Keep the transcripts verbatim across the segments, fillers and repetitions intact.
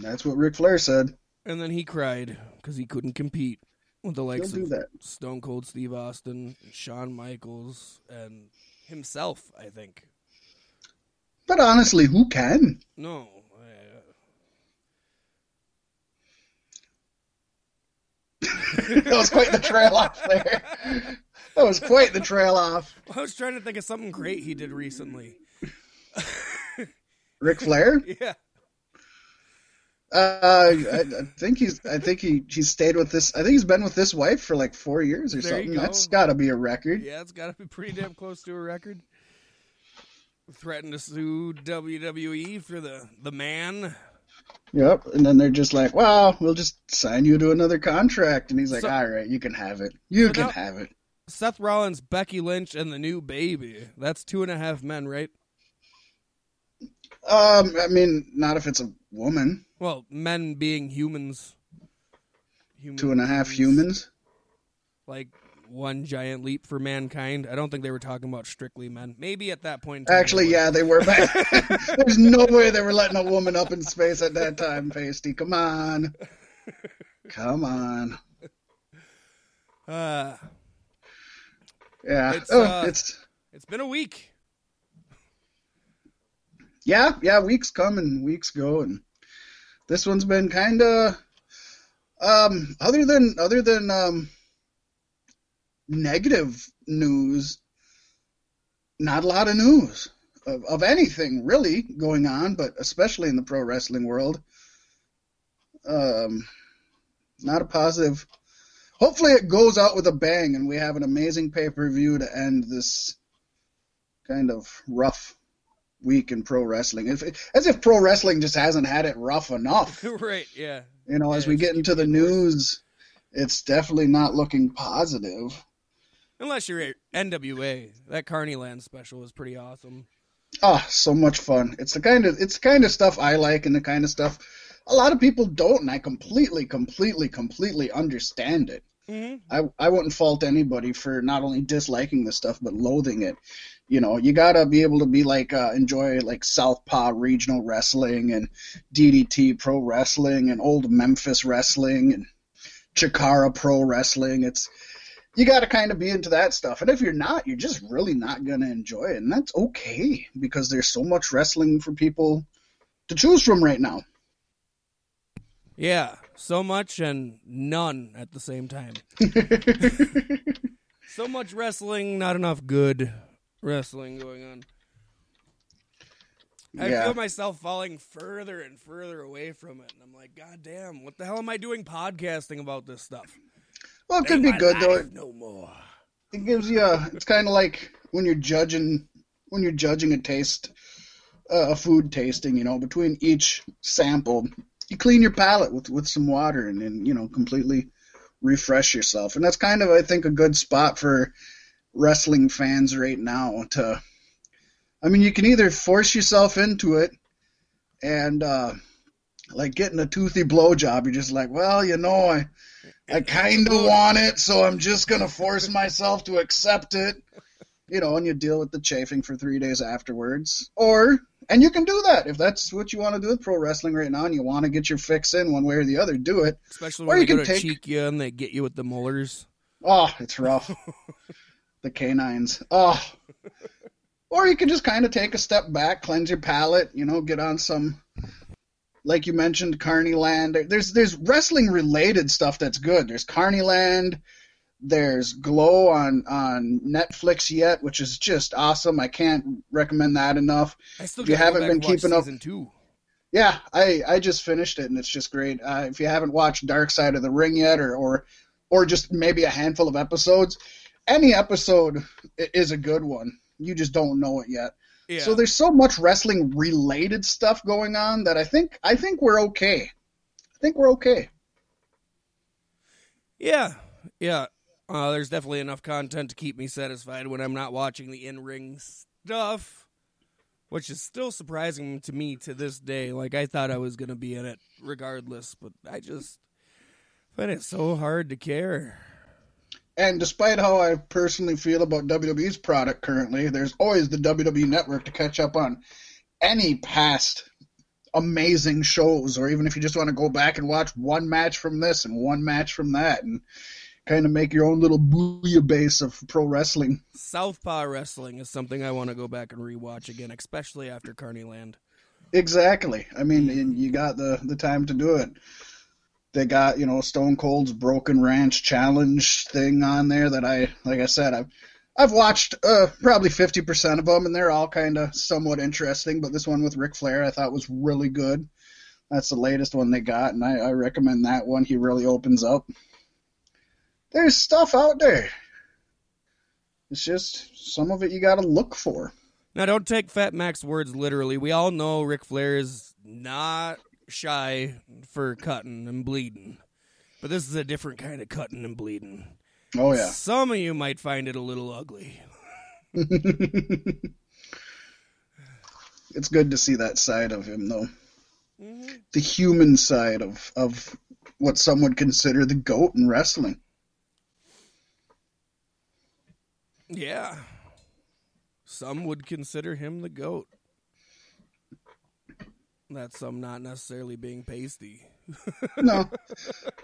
That's what Ric Flair said. And then he cried because he couldn't compete with the likes of that. Stone Cold Steve Austin, Shawn Michaels, and himself, I think. But honestly, who can? No. That was quite the trail off there. That was quite the trail off. I was trying to think of something great he did recently. Ric Flair? Yeah. Uh, I, I think he's. I think he. He's stayed with this. I think he's been with this wife for like four years or there something. Go. That's got to be a record. Yeah, it's got to be pretty damn close to a record. Threatened to sue W W E for the the man. Yep, and then they're just like, well, we'll just sign you to another contract. And he's like, so, all right, you can have it. You can now, have it. Seth Rollins, Becky Lynch, and the new baby. That's two and a half men, right? Um, I mean, not if it's a woman. Well, men being humans. humans. Two and a half humans? Like one giant leap for mankind. I don't think they were talking about strictly men. Maybe at that point in time. Actually, they yeah, they were. Back. There's no way they were letting a woman up in space at that time, Pasty. Come on. Come on. Uh, yeah. It's, oh, uh, it's It's been a week. Yeah, yeah, weeks come and weeks go, and this one's been kind of, um, other than other than um, negative news, not a lot of news of, of anything really going on, but especially in the pro wrestling world, um, not a positive. Hopefully it goes out with a bang, and we have an amazing pay-per-view to end this kind of rough week in pro wrestling, if it, as if pro wrestling just hasn't had it rough enough. Right, yeah. You know, yeah, as we get into the news, it's definitely not looking positive. Unless you're at N W A, that Carneyland special was pretty awesome. Oh, so much fun! It's the kind of it's the kind of stuff I like, and the kind of stuff a lot of people don't, and I completely, completely, completely understand it. Mm-hmm. I I wouldn't fault anybody for not only disliking this stuff but loathing it. You know, you gotta be able to be like uh, enjoy like Southpaw regional wrestling and D D T pro wrestling and old Memphis wrestling and Chikara pro wrestling. It's you gotta kind of be into that stuff, and if you're not, you're just really not gonna enjoy it, and that's okay because there's so much wrestling for people to choose from right now. Yeah, so much and none at the same time. So much wrestling, not enough good wrestling going on. I yeah. feel myself falling further and further away from it, and I'm like, God damn, what the hell am I doing podcasting about this stuff? Well, it could be good though. No more. It gives you a. It's kind of like when you're judging when you're judging a taste, uh, a food tasting. You know, between each sample, you clean your palate with, with some water and, and you know completely refresh yourself. And that's kind of I think a good spot for wrestling fans right now to, I mean, you can either force yourself into it and uh, like getting a toothy blowjob. You're just like, well, you know, I, I kind of want it, so I'm just going to force myself to accept it, you know, and you deal with the chafing for three days afterwards. Or, and you can do that if that's what you want to do with pro wrestling right now and you want to get your fix in one way or the other, do it. Especially when or you they can go to take... cheek you and they get you with the molars. Oh, it's rough. The canines. Oh. Or you can just kind of take a step back, cleanse your palate, you know, get on some, like you mentioned, Carneyland. There's there's wrestling-related stuff that's good. There's Carneyland. There's Glow on, on Netflix yet, which is just awesome. I can't recommend that enough. I still if you haven't been keeping up. Two. Yeah, I, I just finished it, and it's just great. Uh, if you haven't watched Dark Side of the Ring yet or or, or just maybe a handful of episodes, any episode is a good one. You just don't know it yet. Yeah. So there's so much wrestling-related stuff going on that I think I think we're okay. I think we're okay. Yeah, yeah. Uh, there's definitely enough content to keep me satisfied when I'm not watching the in-ring stuff, which is still surprising to me to this day. Like, I thought I was going to be in it regardless, but I just find it so hard to care. And despite how I personally feel about W W E's product currently, there's always the W W E Network to catch up on any past amazing shows, or even if you just want to go back and watch one match from this and one match from that and kind of make your own little bouillabaisse of pro wrestling. Southpaw wrestling is something I want to go back and rewatch again, especially after Carneyland. Exactly. I mean, you got the, the time to do it. They got, you know, Stone Cold's Broken Ranch Challenge thing on there that I, like I said, I've, I've watched uh, probably fifty percent of them, and they're all kind of somewhat interesting, but this one with Ric Flair I thought was really good. That's the latest one they got, and I, I recommend that one. He really opens up. There's stuff out there. It's just some of it you got to look for. Now, don't take Fat Mac's words literally. We all know Ric Flair is not shy for cutting and bleeding, but this is a different kind of cutting and bleeding. Oh yeah, some of you might find it a little ugly. It's good to see that side of him, though. Mm-hmm. The human side of of what some would consider the GOAT in wrestling. Yeah, some would consider him the GOAT. That's some um, not necessarily being pasty. No,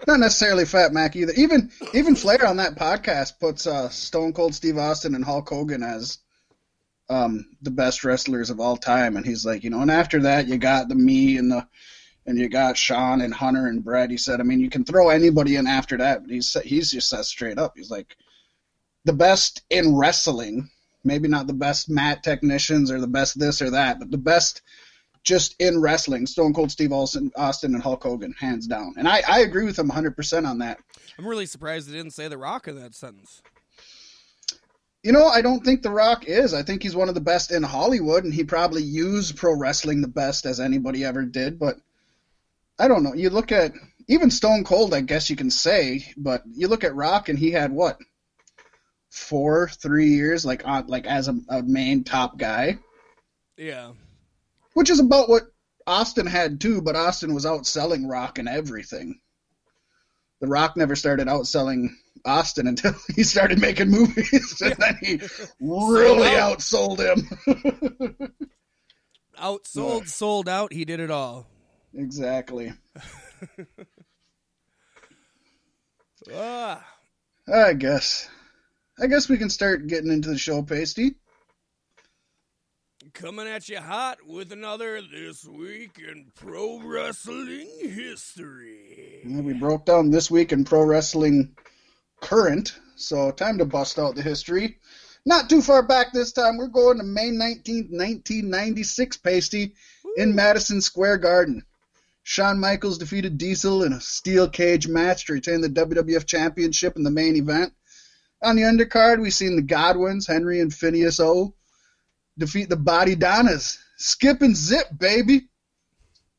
not necessarily Fat Mac either. Even even Flair on that podcast puts uh, Stone Cold Steve Austin and Hulk Hogan as um, the best wrestlers of all time, and he's like, you know, and after that you got the me and the and you got Shawn and Hunter and Brett. He said, I mean, you can throw anybody in after that, but he's he's just says straight up, he's like, the best in wrestling, maybe not the best mat technicians or the best this or that, but the best. Just in wrestling, Stone Cold Steve Austin, Austin and Hulk Hogan, hands down. And I, I agree with him one hundred percent on that. I'm really surprised they didn't say The Rock in that sentence. You know, I don't think The Rock is. I think he's one of the best in Hollywood, and he probably used pro wrestling the best as anybody ever did. But I don't know. You look at even Stone Cold, I guess you can say, but you look at Rock, and he had, what, four, three years like on, like as a, a main top guy? Yeah. Which is about what Austin had, too, but Austin was outselling Rock in everything. The Rock never started outselling Austin until he started making movies, and yeah. Then he really out. outsold him. Outsold, yeah. Sold out, he did it all. Exactly. ah. I guess. I guess we can start getting into the show, Pasty. Coming at you hot with another This Week in Pro Wrestling History. Yeah, we broke down This Week in Pro Wrestling current, so time to bust out the history. Not too far back this time. We're going to May nineteenth, nineteen ninety-six, Pasty, Ooh. in Madison Square Garden. Shawn Michaels defeated Diesel in a steel cage match to retain the W W F Championship in the main event. On the undercard, we've seen the Godwins, Henry and Phineas O., defeat the Body Donnas. Skip and zip, baby.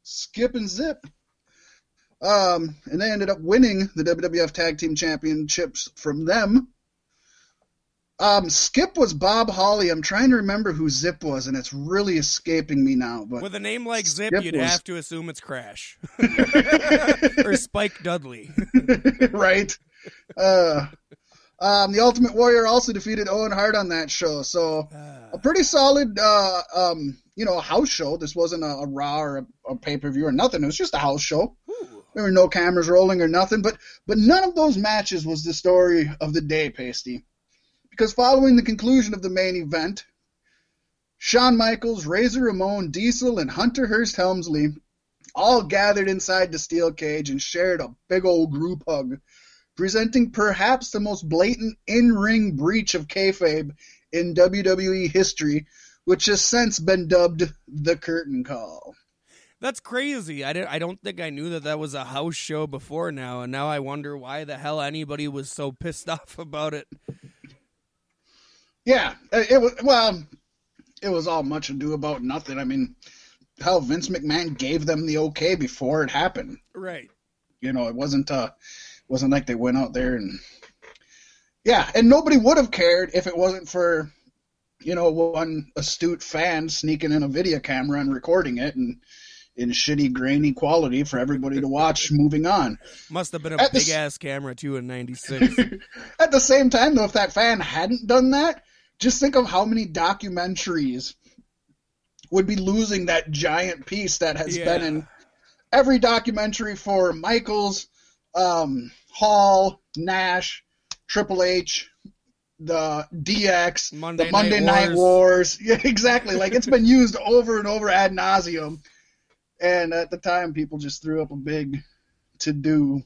Skip and zip. Um, and they ended up winning the W W F Tag Team Championships from them. Um, Skip was Bob Holly. I'm trying to remember who Zip was, and it's really escaping me now. But with a name like Zip, Skip you'd was... have to assume it's Crash. Or Spike Dudley. Right. Uh... Um, the Ultimate Warrior also defeated Owen Hart on that show, so a pretty solid, uh, um, you know, house show. This wasn't a, a Raw or a, a pay-per-view or nothing. It was just a house show. Ooh. There were no cameras rolling or nothing, but but none of those matches was the story of the day, Pasty, because following the conclusion of the main event, Shawn Michaels, Razor Ramon, Diesel, and Hunter Hearst Helmsley all gathered inside the steel cage and shared a big old group hug, presenting perhaps the most blatant in-ring breach of kayfabe in W W E history, which has since been dubbed the curtain call. That's crazy. I, didn't, I don't think I knew that that was a house show before now, and now I wonder why the hell anybody was so pissed off about it. Yeah, it was, well, it was all much ado about nothing. I mean, hell, Vince McMahon gave them the okay before it happened. Right. You know, it wasn't... Uh, wasn't like they went out there and... Yeah, and nobody would have cared if it wasn't for, you know, one astute fan sneaking in a video camera and recording it and in shitty, grainy quality for everybody to watch moving on. Must have been a big-ass camera, too, in ninety-six. At the same time, though, if that fan hadn't done that, just think of how many documentaries would be losing that giant piece that has yeah. been in every documentary for Michaels, um, Hall, Nash, Triple H, the D X, Monday the Monday Night, Night Wars. Wars. Yeah, exactly. Like, it's been used over and over ad nauseum. And at the time, people just threw up a big to-do.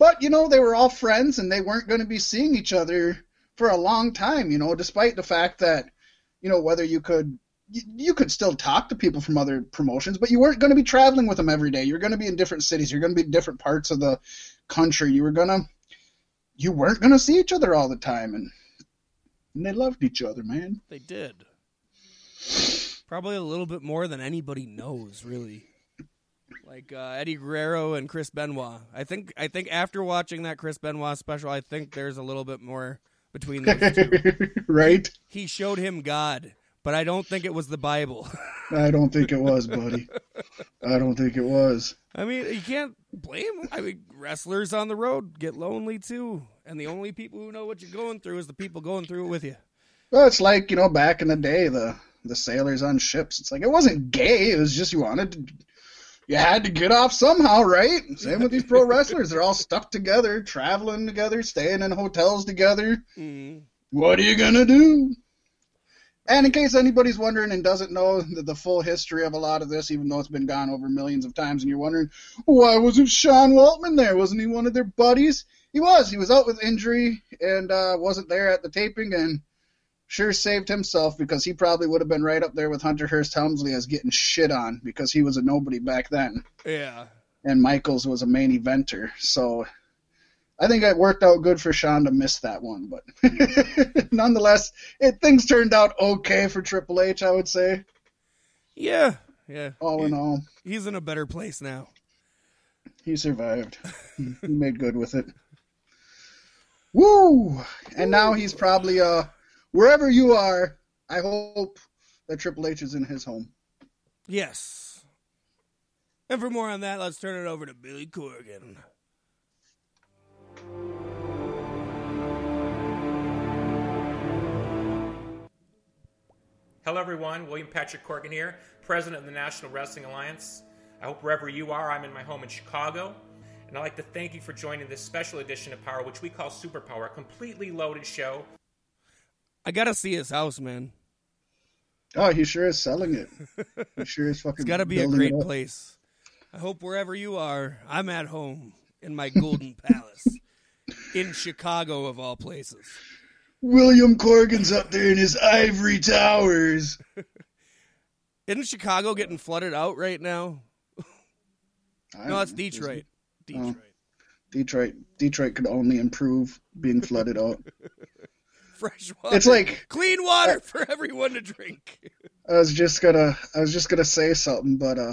But, you know, they were all friends, and they weren't going to be seeing each other for a long time, you know, despite the fact that, you know, whether you could you, you could still talk to people from other promotions, but you weren't going to be traveling with them every day. You're going to be in different cities. You're going to be in different parts of the country. You were going to you weren't going to see each other all the time, and, and they loved each other, man. They did. Probably a little bit more than anybody knows, really. Like uh, Eddie Guerrero and Chris Benoit. I think I think after watching that Chris Benoit special, I think there's a little bit more between those two. Right? He showed him God, but I don't think it was the Bible. I don't think it was, buddy. I don't think it was. I mean, you can't blame him. I mean, wrestlers on the road get lonely, too. And the only people who know what you're going through is the people going through it with you. Well, it's like, you know, back in the day, the, the sailors on ships. It's like, it wasn't gay. It was just you wanted to... You had to get off somehow, right? Same with these pro wrestlers. They're all stuck together, traveling together, staying in hotels together. Mm. What are you going to do? And in case anybody's wondering and doesn't know the, the full history of a lot of this, even though it's been gone over millions of times, and you're wondering, why wasn't Sean Waltman there? Wasn't he one of their buddies? He was. He was out with injury and uh, wasn't there at the taping, and sure saved himself, because he probably would have been right up there with Hunter Hearst Helmsley as getting shit on, because he was a nobody back then. Yeah. And Michaels was a main eventer. So I think it worked out good for Sean to miss that one. But nonetheless, it, things turned out okay for Triple H, I would say. Yeah. Yeah. All he, in all. He's in a better place now. He survived. He made good with it. Woo! And Ooh. Now he's probably a... Uh, wherever you are, I hope that Triple H is in his home. Yes. And for more on that, let's turn it over to Billy Corgan. Hello, everyone. William Patrick Corgan here, president of the National Wrestling Alliance. I hope wherever you are, I'm in my home in Chicago. And I'd like to thank you for joining this special edition of Power, which we call Superpower, a completely loaded show. I gotta see his house, man. Oh, he sure is selling it. He sure is fucking. It's gotta be a great place. I hope wherever you are, I'm at home in my golden palace in Chicago, of all places. William Corgan's up there in his ivory towers. Isn't Chicago getting flooded out right now? No, it's Detroit. Detroit. Oh, Detroit. Detroit could only improve being flooded out. Fresh water. It's like clean water I, for everyone to drink. I was just gonna, I was just gonna say something, but uh,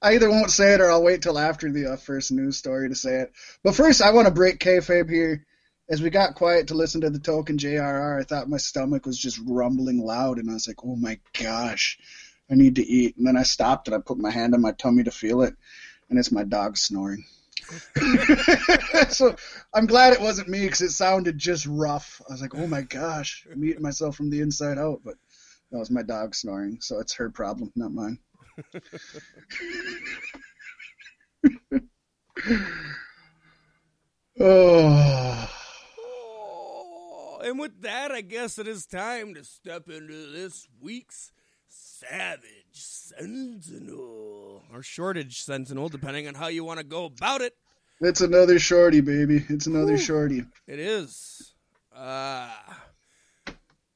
I either won't say it or I'll wait till after the uh, first news story to say it. But first, I want to break kayfabe here. As we got quiet to listen to the token J R R, I thought my stomach was just rumbling loud, and I was like, "Oh my gosh, I need to eat." And then I stopped and I put my hand on my tummy to feel it, and it's my dog snoring. So I'm glad it wasn't me, because it sounded just rough. I was like, oh my gosh, I'm eating myself from the inside out. But that was my dog snoring, so it's her problem, not mine. oh. oh. And with that, I guess it is time to step into this week's Savage Sentinel, or Shortage Sentinel, depending on how you want to go about it. It's another shorty, baby. It's another Ooh, shorty. It is. Uh,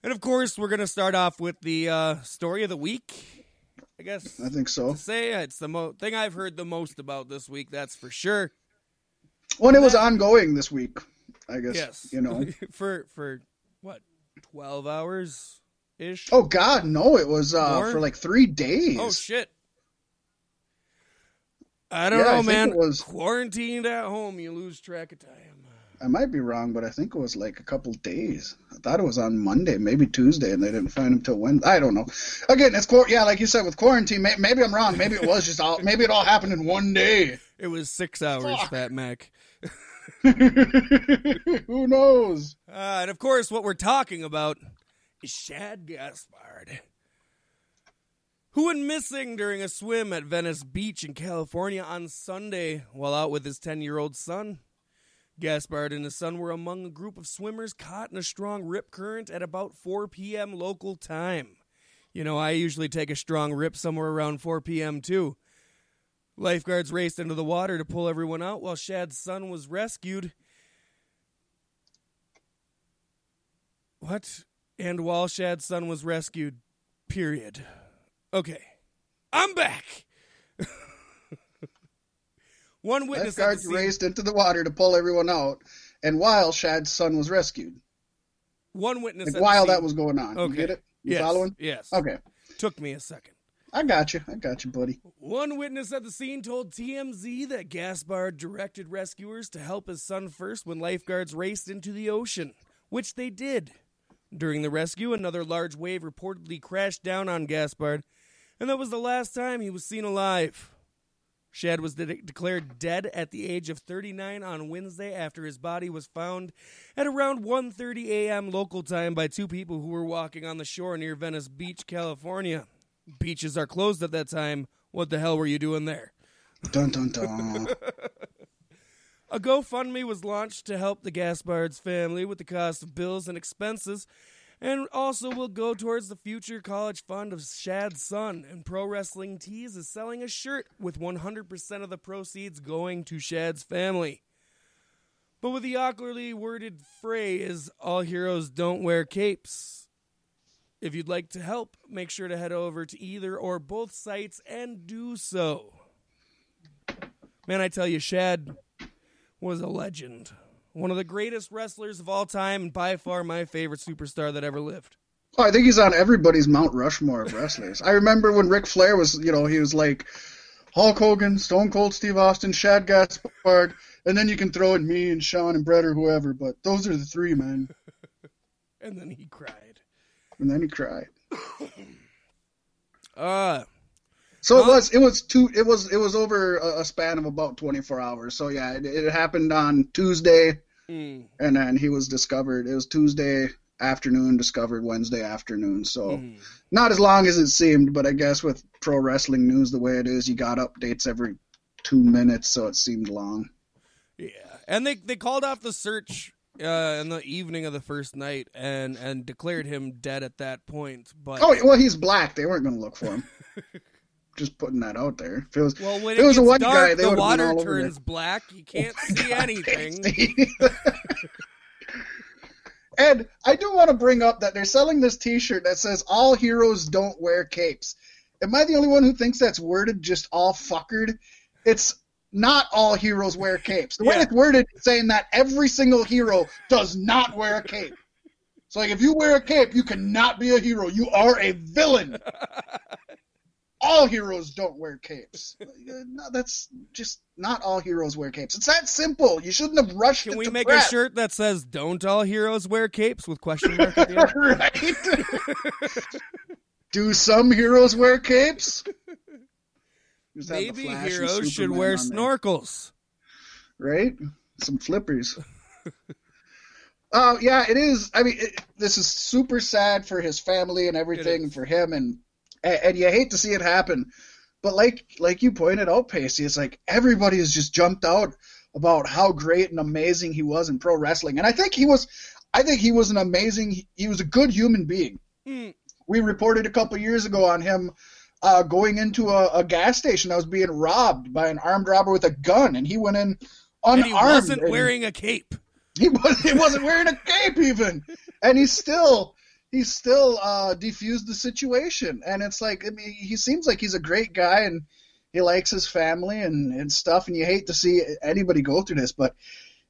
and of course, we're going to start off with the uh, story of the week, I guess. I think so. To say it's the mo- thing I've heard the most about this week, that's for sure. Well, and it was ongoing this week, I guess. Yes. You know. for, for, what, twelve hours? Ish. Oh God, no! It was uh, for like three days. Oh shit! I don't yeah, know, I man. It was... Quarantined at home, you lose track of time. I might be wrong, but I think it was like a couple days. I thought it was on Monday, maybe Tuesday, and they didn't find him till Wednesday. I don't know. Again, it's yeah, like you said, with quarantine. May- maybe I'm wrong. Maybe it was just all. Maybe it all happened in one day. It was six hours, Fuck. Fat Mac. Who knows? Uh, and of course, what we're talking about Shad Gaspard, who went missing during a swim at Venice Beach in California on Sunday while out with his ten-year-old son. Gaspard and his son were among a group of swimmers caught in a strong rip current at about four p.m. local time. You know, I usually take a strong rip somewhere around four p.m. too. Lifeguards raced into the water to pull everyone out while Shad's son was rescued. What? And while Shad's son was rescued, period. Okay. I'm back! One witness at the scene... Lifeguards raced into the water to pull everyone out, and while Shad's son was rescued. One witness like, at while the that scene... was going on. Okay. You get it? You yes. following? Yes. Okay. Took me a second. I got you. I got you, buddy. One witness at the scene told T M Z that Gaspard directed rescuers to help his son first when lifeguards raced into the ocean, which they did. During the rescue, another large wave reportedly crashed down on Gaspard, and that was the last time he was seen alive. Shad was de- declared dead at the age of thirty-nine on Wednesday after his body was found at around one thirty a.m. local time by two people who were walking on the shore near Venice Beach, California. Beaches are closed at that time. What the hell were you doing there? Dun, dun, dun. A GoFundMe was launched to help the Gaspards family with the cost of bills and expenses, and also will go towards the future college fund of Shad's son. And Pro Wrestling Tees is selling a shirt with one hundred percent of the proceeds going to Shad's family. But with the awkwardly worded phrase, all heroes don't wear capes. If you'd like to help, make sure to head over to either or both sites and do so. Man, I tell you, Shad was a legend. One of the greatest wrestlers of all time, and by far my favorite superstar that ever lived. Oh, I think he's on everybody's Mount Rushmore of wrestlers. I remember when Ric Flair was, you know, he was like Hulk Hogan, Stone Cold Steve Austin, Shad Gaspard, and then you can throw in me and Shawn and Brett or whoever, but those are the three, man. And then he cried. And then he cried. uh So it was it was two it was it was over a span of about twenty-four hours. So yeah, it, it happened on Tuesday, mm. and then he was discovered. It was Tuesday afternoon, discovered Wednesday afternoon. So mm. not as long as it seemed, but I guess with pro wrestling news the way it is, you got updates every two minutes, so it seemed long. Yeah, and they they called off the search uh, in the evening of the first night and and declared him dead at that point. But oh well, he's black. They weren't going to look for him. Just putting that out there. If it was, well, when if it, it was a white dark, guy, they would have been all over it. The water turns black. You can't oh see God, anything. See. And I do want to bring up that they're selling this T-shirt that says, all heroes don't wear capes. Am I the only one who thinks that's worded just all fuckered? It's not all heroes wear capes. The yeah. way it's worded is saying that every single hero does not wear a cape. So like, if you wear a cape, you cannot be a hero. You are a villain. All heroes don't wear capes. No, that's just not all heroes wear capes. It's that simple. You shouldn't have rushed. Can we make prep. a shirt that says "Don't all heroes wear capes?" with question mark at the end? Right. Do some heroes wear capes? Maybe heroes should wear snorkels. There. Right? Some flippers. Oh uh, yeah, it is. I mean, it, this is super sad for his family and everything, for him and. And you hate to see it happen, but like like you pointed out, Pacey, it's like everybody has just jumped out about how great and amazing he was in pro wrestling. And I think he was, I think he was an amazing, he was a good human being. Mm. We reported a couple years ago on him uh, going into a, a gas station that was being robbed by an armed robber with a gun, and he went in unarmed. And he wasn't and wearing a cape. He wasn't, he wasn't wearing a cape even, and he's still. He still uh, defused the situation, and it's like I mean, he seems like he's a great guy, and he likes his family and, and stuff. And you hate to see anybody go through this, but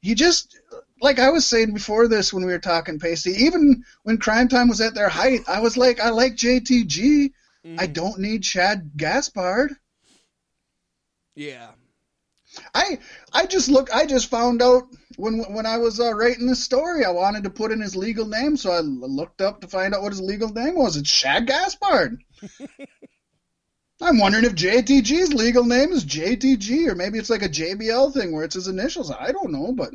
he just, like I was saying before this when we were talking, Pasty. Even when Crime Time was at their height, I was like, I like J T G. Mm. I don't need Shad Gaspard. Yeah, I I just look. I just found out. When when I was uh, writing this story, I wanted to put in his legal name, so I looked up to find out what his legal name was. It's Shad Gaspard. I'm wondering if J T G's legal name is J T G, or maybe it's like a J B L thing where it's his initials. I don't know, but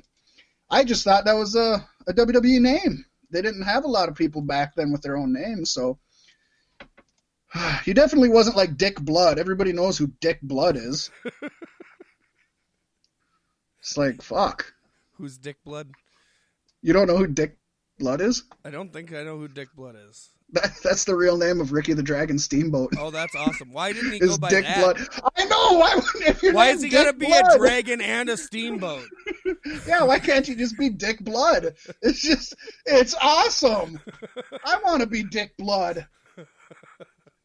I just thought that was a, a W W E name. they didn't have a lot of people back then with their own names, so he definitely wasn't like Dick Blood. Everybody knows who Dick Blood is. It's like, fuck. Who's Dick Blood? You don't know who Dick Blood is? I don't think I know who Dick Blood is. That, that's the real name of Ricky the Dragon Steamboat. Oh, that's awesome. Why didn't he go by Dick that? Blood. I know! Why, why is he going to be a dragon and a steamboat? Yeah, why can't you just be Dick Blood? It's just, it's awesome. I want to be Dick Blood.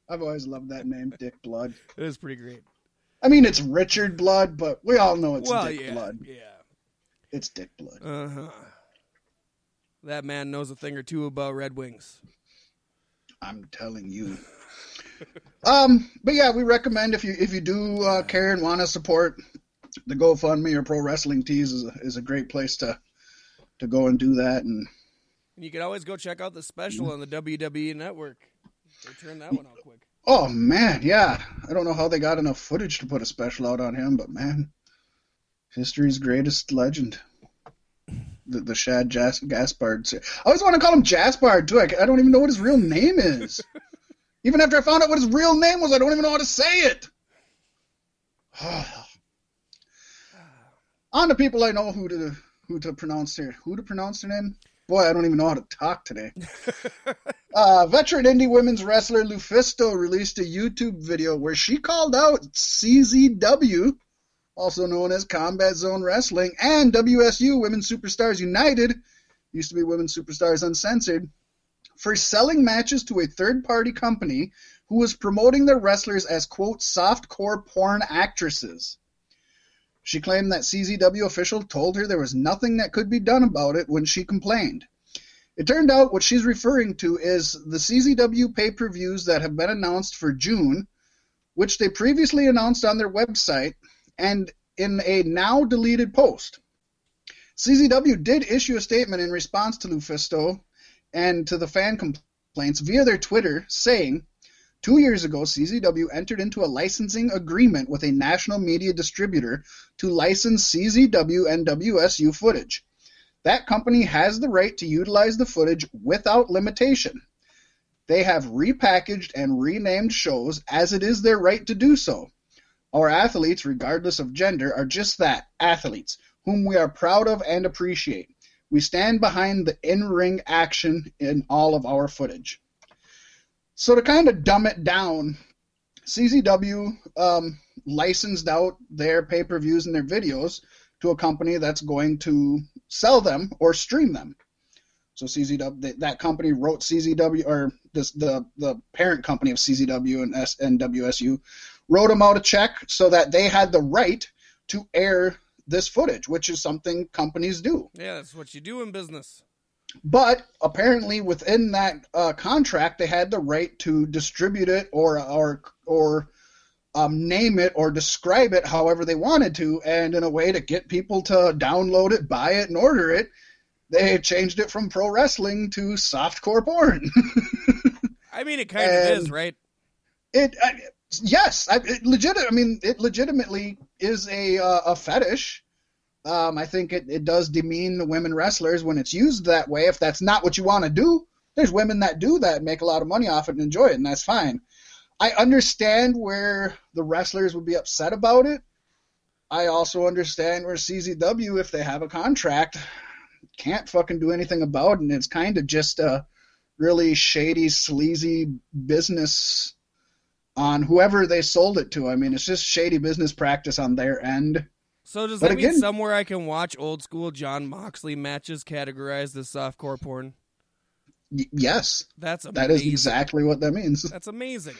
I've always loved that name, Dick Blood. It is pretty great. I mean, it's Richard Blood, but we all know it's well, Dick yeah, Blood. Yeah, it's Dick Blood. Uh-huh. That man knows a thing or two about Red Wings. I'm telling you. um, but yeah, we recommend if you if you do uh, care and want to support the GoFundMe or Pro Wrestling Tees is a, is a great place to to go and do that. And you can always go check out the special on the W W E Network. They turned that one out quick. Oh man, yeah. I don't know how they got enough footage to put a special out on him, but man, history's greatest legend. The, the Shad Jas- Gaspard. I always want to call him Jaspard, too. I, I don't even know what his real name is. Even after I found out what his real name was, I don't even know how to say it. On to people I know who to who to pronounce their who to pronounce their name. Boy, I don't even know how to talk today. uh, veteran indie women's wrestler Lufisto released a YouTube video where she called out C Z W, also known as Combat Zone Wrestling, and W S U, Women's Superstars United, used to be Women's Superstars Uncensored, for selling matches to a third-party company who was promoting their wrestlers as, quote, softcore porn actresses. She claimed that C Z W official told her there was nothing that could be done about it when she complained. It turned out what she's referring to is the C Z W pay-per-views that have been announced for June, which they previously announced on their website, and in a now-deleted post. C Z W did issue a statement in response to Lufisto and to the fan complaints via their Twitter, saying, two years ago, C Z W entered into a licensing agreement with a national media distributor to license C Z W and W S U footage. That company has the right to utilize the footage without limitation. They have repackaged and renamed shows as it is their right to do so. Our athletes, regardless of gender, are just that, athletes, whom we are proud of and appreciate. We stand behind the in-ring action in all of our footage. So to kind of dumb it down, C Z W um, licensed out their pay-per-views and their videos to a company that's going to sell them or stream them. So C Z W, that company wrote C Z W, or this, the the parent company of C Z W and, S, and W S U, wrote them out a check so that they had the right to air this footage, which is something companies do. Yeah, that's what you do in business. But apparently within that uh, contract, they had the right to distribute it or or or um, name it or describe it however they wanted to, and in a way to get people to download it, buy it, and order it, they changed it from pro wrestling to softcore porn. I mean, it kind and of is, right? It... I, Yes, I, it legit. I mean, it legitimately is a uh, a fetish. Um, I think it, it does demean the women wrestlers when it's used that way. If that's not what you want to do, there's women that do that and make a lot of money off it and enjoy it, and that's fine. I understand where the wrestlers would be upset about it. I also understand where C Z W, if they have a contract, can't fucking do anything about it, and it's kind of just a really shady, sleazy business on whoever they sold it to. I mean, it's just shady business practice on their end. So does but that again, mean somewhere I can watch old school Jon Moxley matches categorized as softcore porn? Y- yes. That's amazing. That is exactly what that means. That's amazing.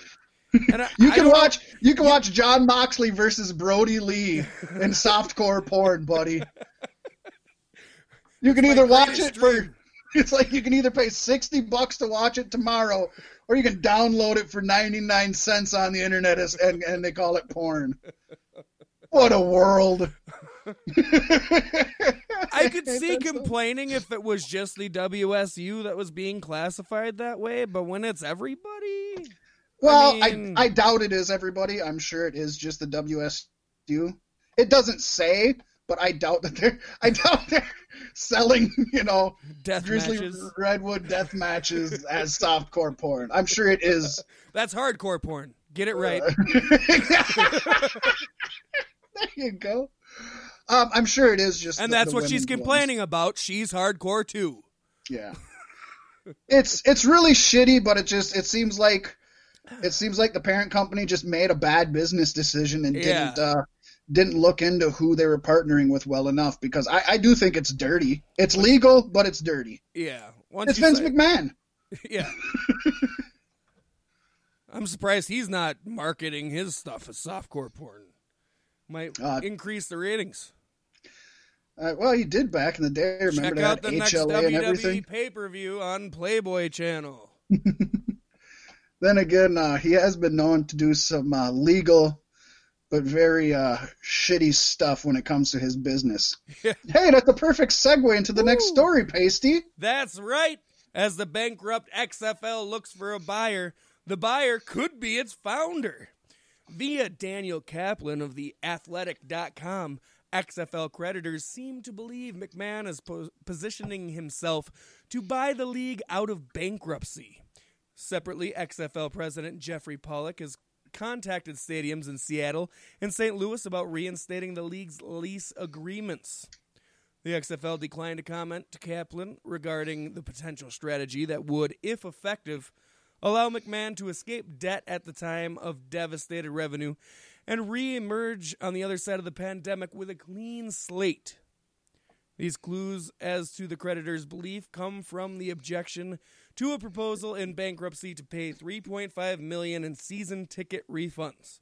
And I, you can watch know. you can watch Jon Moxley versus Brodie Lee in softcore porn, buddy. You can it's either watch it dream. for It's like you can either pay sixty bucks to watch it tomorrow, or you can download it for ninety-nine cents on the internet, and, and they call it porn. What a world. I could see complaining if it was just the W S U that was being classified that way, but when it's everybody? Well, I, mean... I, I doubt it is everybody. I'm sure it is just the W S U. It doesn't say, but I doubt that they're I doubt they're selling, you know, death Grizzly matches. Redwood death matches as softcore porn. I'm sure it is. That's hardcore porn. Get it right. There you go. Um, I'm sure it is just. And the, that's the what she's complaining ones. About. She's hardcore too. Yeah. It's it's really shitty, but it just it seems like it seems like the parent company just made a bad business decision and yeah. didn't uh, didn't look into who they were partnering with well enough, because I, I do think it's dirty. It's legal, but it's dirty. Yeah. Once it's Vince say... McMahon. Yeah. I'm surprised he's not marketing his stuff as softcore porn. Might uh, increase the ratings. Uh, well, he did back in the day. I remember Check out the H L A next W W E pay-per-view on Playboy Channel. Then again, uh, he has been known to do some uh, legal but very uh, shitty stuff when it comes to his business. Yeah. Hey, that's the perfect segue into the Ooh, next story, Pasty. That's right. As the bankrupt X F L looks for a buyer, the buyer could be its founder. Via Daniel Kaplan of the Athletic dot com, X F L creditors seem to believe McMahon is po- positioning himself to buy the league out of bankruptcy. Separately, X F L president Jeffrey Pollack has contacted stadiums in Seattle and Saint Louis about reinstating the league's lease agreements. The X F L declined to comment to Kaplan regarding the potential strategy that would, if effective, allow McMahon to escape debt at the time of devastated revenue and re-emerge on the other side of the pandemic with a clean slate. These clues as to the creditor's belief come from the objection to a proposal in bankruptcy to pay three point five million dollars in season ticket refunds.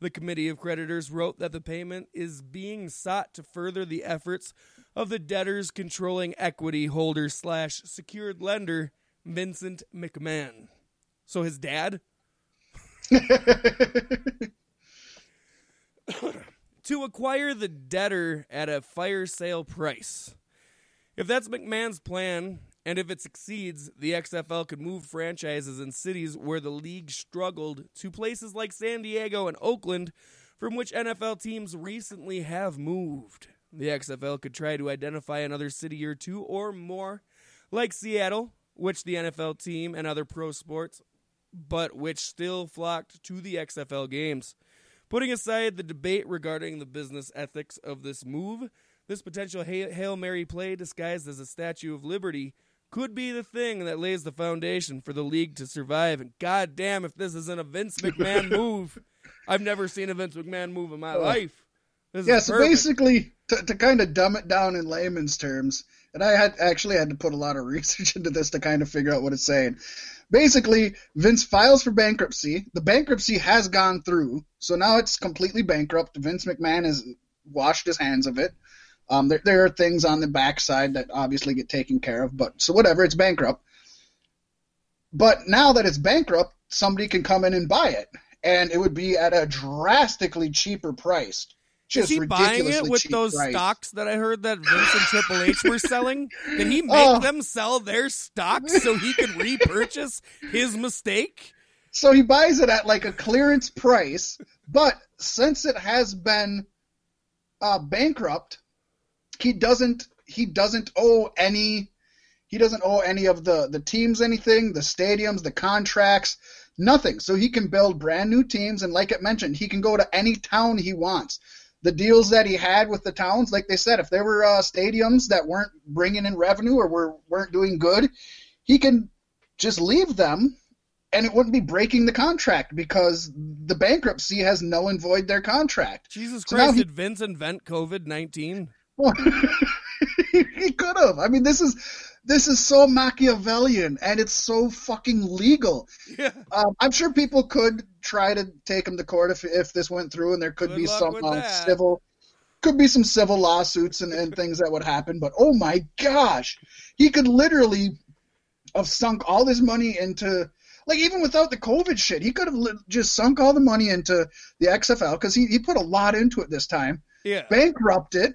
The Committee of Creditors wrote that the payment is being sought to further the efforts of the debtor's controlling equity holder slash secured lender, Vincent McMahon. So his dad? To acquire the debtor at a fire sale price. If that's McMahon's plan, and if it succeeds, the X F L could move franchises in cities where the league struggled to places like San Diego and Oakland, from which N F L teams recently have moved. The X F L could try to identify another city or two or more, like Seattle, which the N F L team and other pro sports, but which still flocked to the X F L games. Putting aside the debate regarding the business ethics of this move, this potential Hail Mary play disguised as a Statue of Liberty could be the thing that lays the foundation for the league to survive. And goddamn, if this isn't a Vince McMahon move. I've never seen a Vince McMahon move in my oh. life. This yeah, so perfect. Basically, to, to kind of dumb it down in layman's terms, and I had actually had to put a lot of research into this to kind of figure out what it's saying. Basically, Vince files for bankruptcy. The bankruptcy has gone through, so now it's completely bankrupt. Vince McMahon has washed his hands of it. Um, there, there are things on the backside that obviously get taken care of, but so whatever, it's bankrupt. But now that it's bankrupt, somebody can come in and buy it, and it would be at a drastically cheaper price. Just Is he buying it with those price. stocks that I heard that Vince and Triple H were selling? Did he make uh, them sell their stocks so he could repurchase his mistake? So he buys it at like a clearance price, but since it has been uh, bankrupt, he doesn't he doesn't owe any he doesn't owe any of the, the teams anything, the stadiums, the contracts. Nothing. So he can build brand new teams, and like it mentioned, he can go to any town he wants. The deals that he had with the towns, like they said, if there were uh, stadiums that weren't bringing in revenue or were, weren't doing good, he can just leave them, and it wouldn't be breaking the contract because the bankruptcy has null and void their contract. Jesus so Christ, he... did Vince invent COVID nineteen? Well, he could have. I mean, this is... This is so Machiavellian, and it's so fucking legal. Yeah. Um, I'm sure people could try to take him to court if if this went through, and there could Good be some uh, civil, could be some civil lawsuits and, and things that would happen. But oh my gosh, he could literally have sunk all this money into, like even without the COVID shit, he could have li- just sunk all the money into the X F L because he he put a lot into it this time. Yeah. Bankrupt it.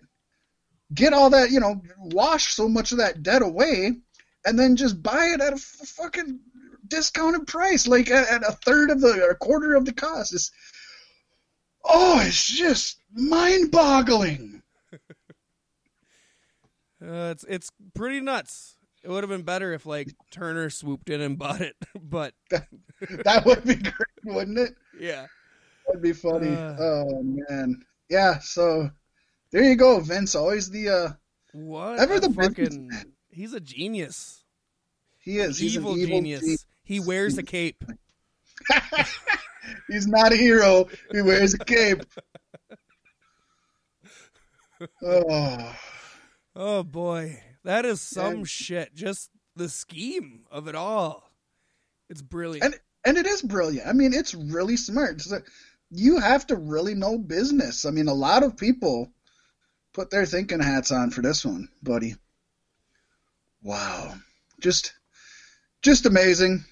Get all that, you know, wash so much of that debt away, and then just buy it at a f- fucking discounted price, like at, at a third of the, or a quarter of the cost. It's, oh, it's just mind-boggling. Uh, it's it's pretty nuts. It would have been better if like Turner swooped in and bought it, but that, that would be great, wouldn't it? Yeah, that'd be funny. Uh, oh man, yeah. So there you go, Vince. Always the uh, what? Ever the fucking. Vince. He's a genius. He is. He's evil an evil genius. genius. He wears a cape. He's not a hero. He wears a cape. Oh. Oh boy, that is some yeah. shit. Just the scheme of it all. It's brilliant. And and it is brilliant. I mean, it's really smart. It's like, you have to really know business. I mean, a lot of people put their thinking hats on for this one, buddy. Wow. Just just amazing.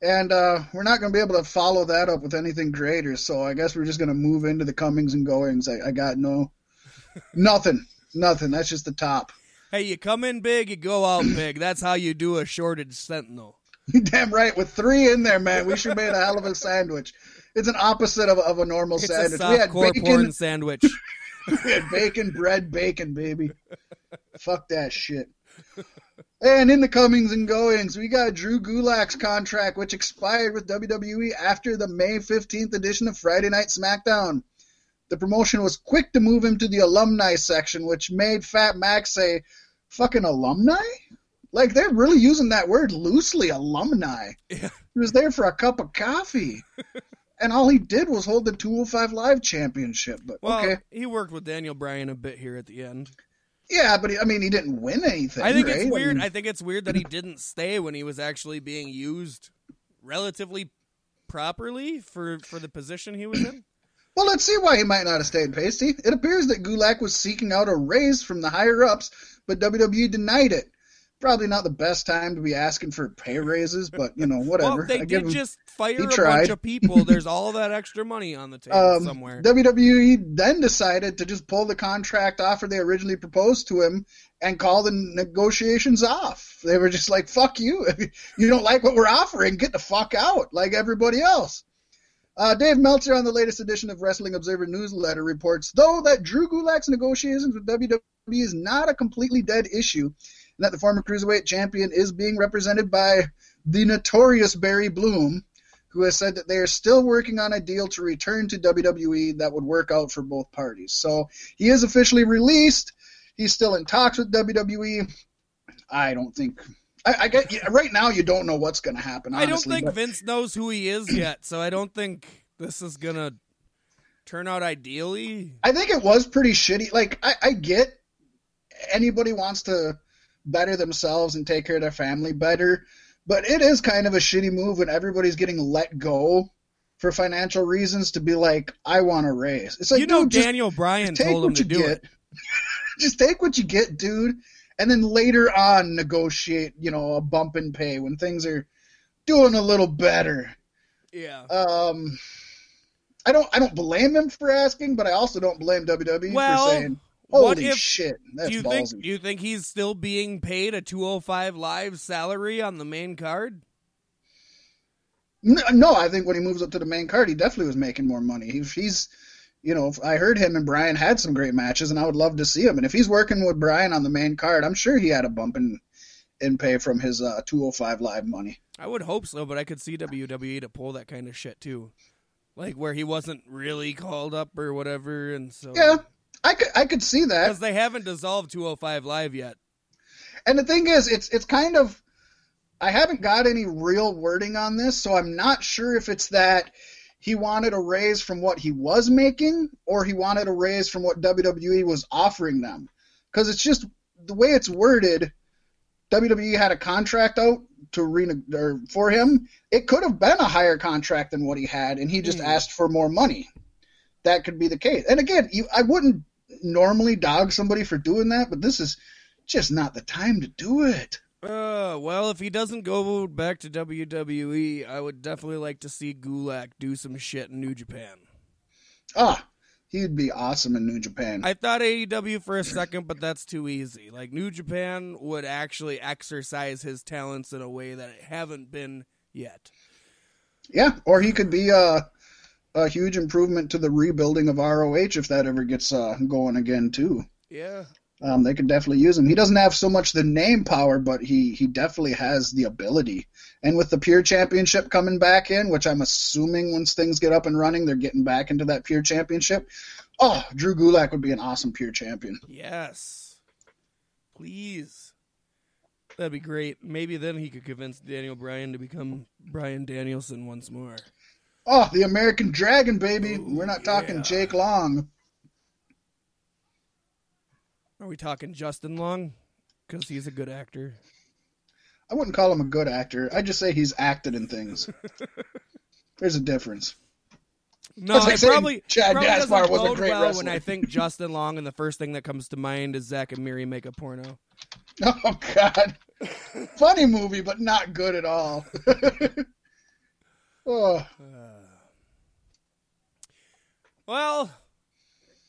And uh, we're not going to be able to follow that up with anything greater, so I guess we're just going to move into the comings and goings. I, I got no nothing. Nothing. That's just the top. Hey, you come in big, you go out big. That's how you do a shorted sentinel. You're damn right. With three in there, man, we should make a hell of a sandwich. It's an opposite of, of a normal it's sandwich. A soft we had core bacon porn sandwich. We had bacon, bread, bacon, baby. Fuck that shit. And in the comings and goings, we got Drew Gulak's contract, which expired with W W E after the May fifteenth edition of Friday Night SmackDown. The promotion was quick to move him to the alumni section, which made Fat Mac say, fucking alumni? Like, they're really using that word loosely, alumni. Yeah. He was there for a cup of coffee. And all he did was hold the two oh five Live Championship. But well, okay. He worked with Daniel Bryan a bit here at the end. Yeah, but, he, I mean, he didn't win anything, I think right? it's weird. I, mean, I think it's weird that he didn't stay when he was actually being used relatively properly for, for the position he was in. Well, let's see why he might not have stayed, Pasty. It appears that Gulak was seeking out a raise from the higher-ups, but W W E denied it. Probably not the best time to be asking for pay raises, but, you know, whatever. Well, they I did him, just fire a tried. bunch of people. There's all that extra money on the table um, somewhere. W W E then decided to just pull the contract offer they originally proposed to him and call the negotiations off. They were just like, fuck you. You don't like what we're offering. Get the fuck out like everybody else. Uh, Dave Meltzer on the latest edition of Wrestling Observer Newsletter reports, though, that Drew Gulak's negotiations with W W E is not a completely dead issue, and that the former Cruiserweight champion is being represented by the notorious Barry Bloom, who has said that they are still working on a deal to return to W W E that would work out for both parties. So he is officially released. He's still in talks with W W E. I don't think... I, I get, yeah, right now you don't know what's going to happen, honestly. I don't think but... Vince knows who he is yet, so I don't think this is going to turn out ideally. I think it was pretty shitty. Like, I, I get anybody wants to better themselves and take care of their family better, but it is kind of a shitty move when everybody's getting let go for financial reasons to be like, I want a raise. It's like, you know, dude, Daniel just, Bryan just told him to do get. it. Just take what you get, dude. And then later on negotiate, you know, a bump in pay when things are doing a little better. Yeah. Um, I don't I don't blame him for asking, but I also don't blame W W E well, for saying, holy if, shit, that's do you ballsy. Think, do you think he's still being paid a two oh five Live salary on the main card? No, no, I think when he moves up to the main card, he definitely was making more money. He, he's... You know, I heard him and Brian had some great matches, and I would love to see him. And if he's working with Brian on the main card, I'm sure he had a bump in, in pay from his uh, two oh five Live money. I would hope so, but I could see W W E to pull that kind of shit, too. Like, where he wasn't really called up or whatever, and so... Yeah, I could, I could see that. Because they haven't dissolved two oh five Live yet. And the thing is, it's it's kind of... I haven't got any real wording on this, so I'm not sure if it's that... He wanted a raise from what he was making, or he wanted a raise from what W W E was offering them. Because it's just, the way it's worded, W W E had a contract out to reneg- or for him. It could have been a higher contract than what he had, and he just mm. asked for more money. That could be the case. And again, you, I wouldn't normally dog somebody for doing that, but this is just not the time to do it. Uh, well, if he doesn't go back to W W E, I would definitely like to see Gulak do some shit in New Japan. Ah, he'd be awesome in New Japan. I thought A E W for a second, but that's too easy. Like, New Japan would actually exercise his talents in a way that it haven't been yet. Yeah, or he could be a, a huge improvement to the rebuilding of R O H if that ever gets uh, going again, too. Yeah. Um, they could definitely use him. He doesn't have so much the name power, but he, he definitely has the ability. And with the Pure Championship coming back in, which I'm assuming once things get up and running, they're getting back into that Pure Championship. Oh, Drew Gulak would be an awesome Pure Champion. Yes. Please. That'd be great. Maybe then he could convince Daniel Bryan to become Bryan Danielson once more. Oh, the American Dragon, baby. Ooh, We're not talking yeah. Jake Long. Are we talking Justin Long? Because he's a good actor. I wouldn't call him a good actor. I'd just say he's acted in things. There's a difference. No, That's like I saying probably Shad Gaspard was a great well wrestler. When I think Justin Long, and the first thing that comes to mind is Zack and Miri Make a Porno. Oh, God. Funny movie, but not good at all. oh. Uh, well...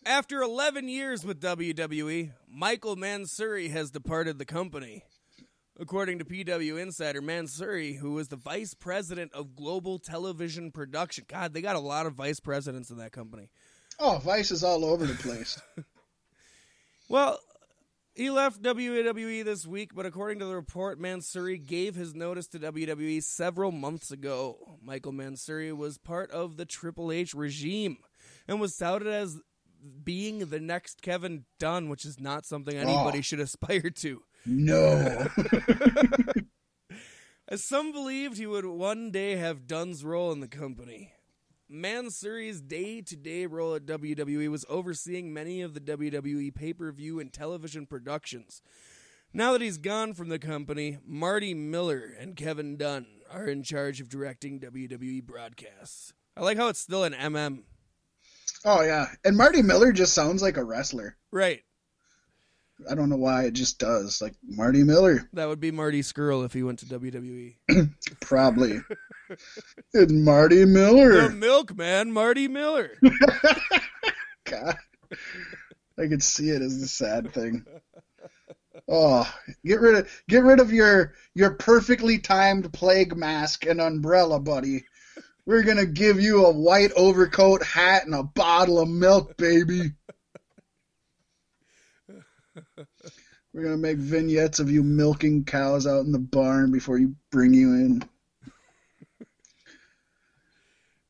After eleven years with W W E, Michael Mansuri has departed the company. According to P W Insider, Mansuri, who was the vice president of global television production. God, they got a lot of vice presidents in that company. Oh, vice is all over the place. Well, he left W W E this week, but according to the report, Mansuri gave his notice to W W E several months ago. Michael Mansuri was part of the Triple H regime and was touted as being the next Kevin Dunn, which is not something anybody oh. should aspire to. No. As some believed, he would one day have Dunn's role in the company. Mansuri's day-to-day role at W W E was overseeing many of the W W E pay-per-view and television productions. Now that he's gone from the company, Marty Miller and Kevin Dunn are in charge of directing W W E broadcasts. I like how it's still an M M. Oh, yeah. And Marty Miller just sounds like a wrestler. Right. I don't know why. It just does. Like, Marty Miller. That would be Marty Scurll if he went to W W E. Probably. It's Marty Miller. The Milkman, Marty Miller. God. I could see it as the sad thing. Oh, get rid of get rid of your your perfectly timed plague mask and umbrella, buddy. We're going to give you a white overcoat, hat, and a bottle of milk, baby. We're going to make vignettes of you milking cows out in the barn before you bring you in.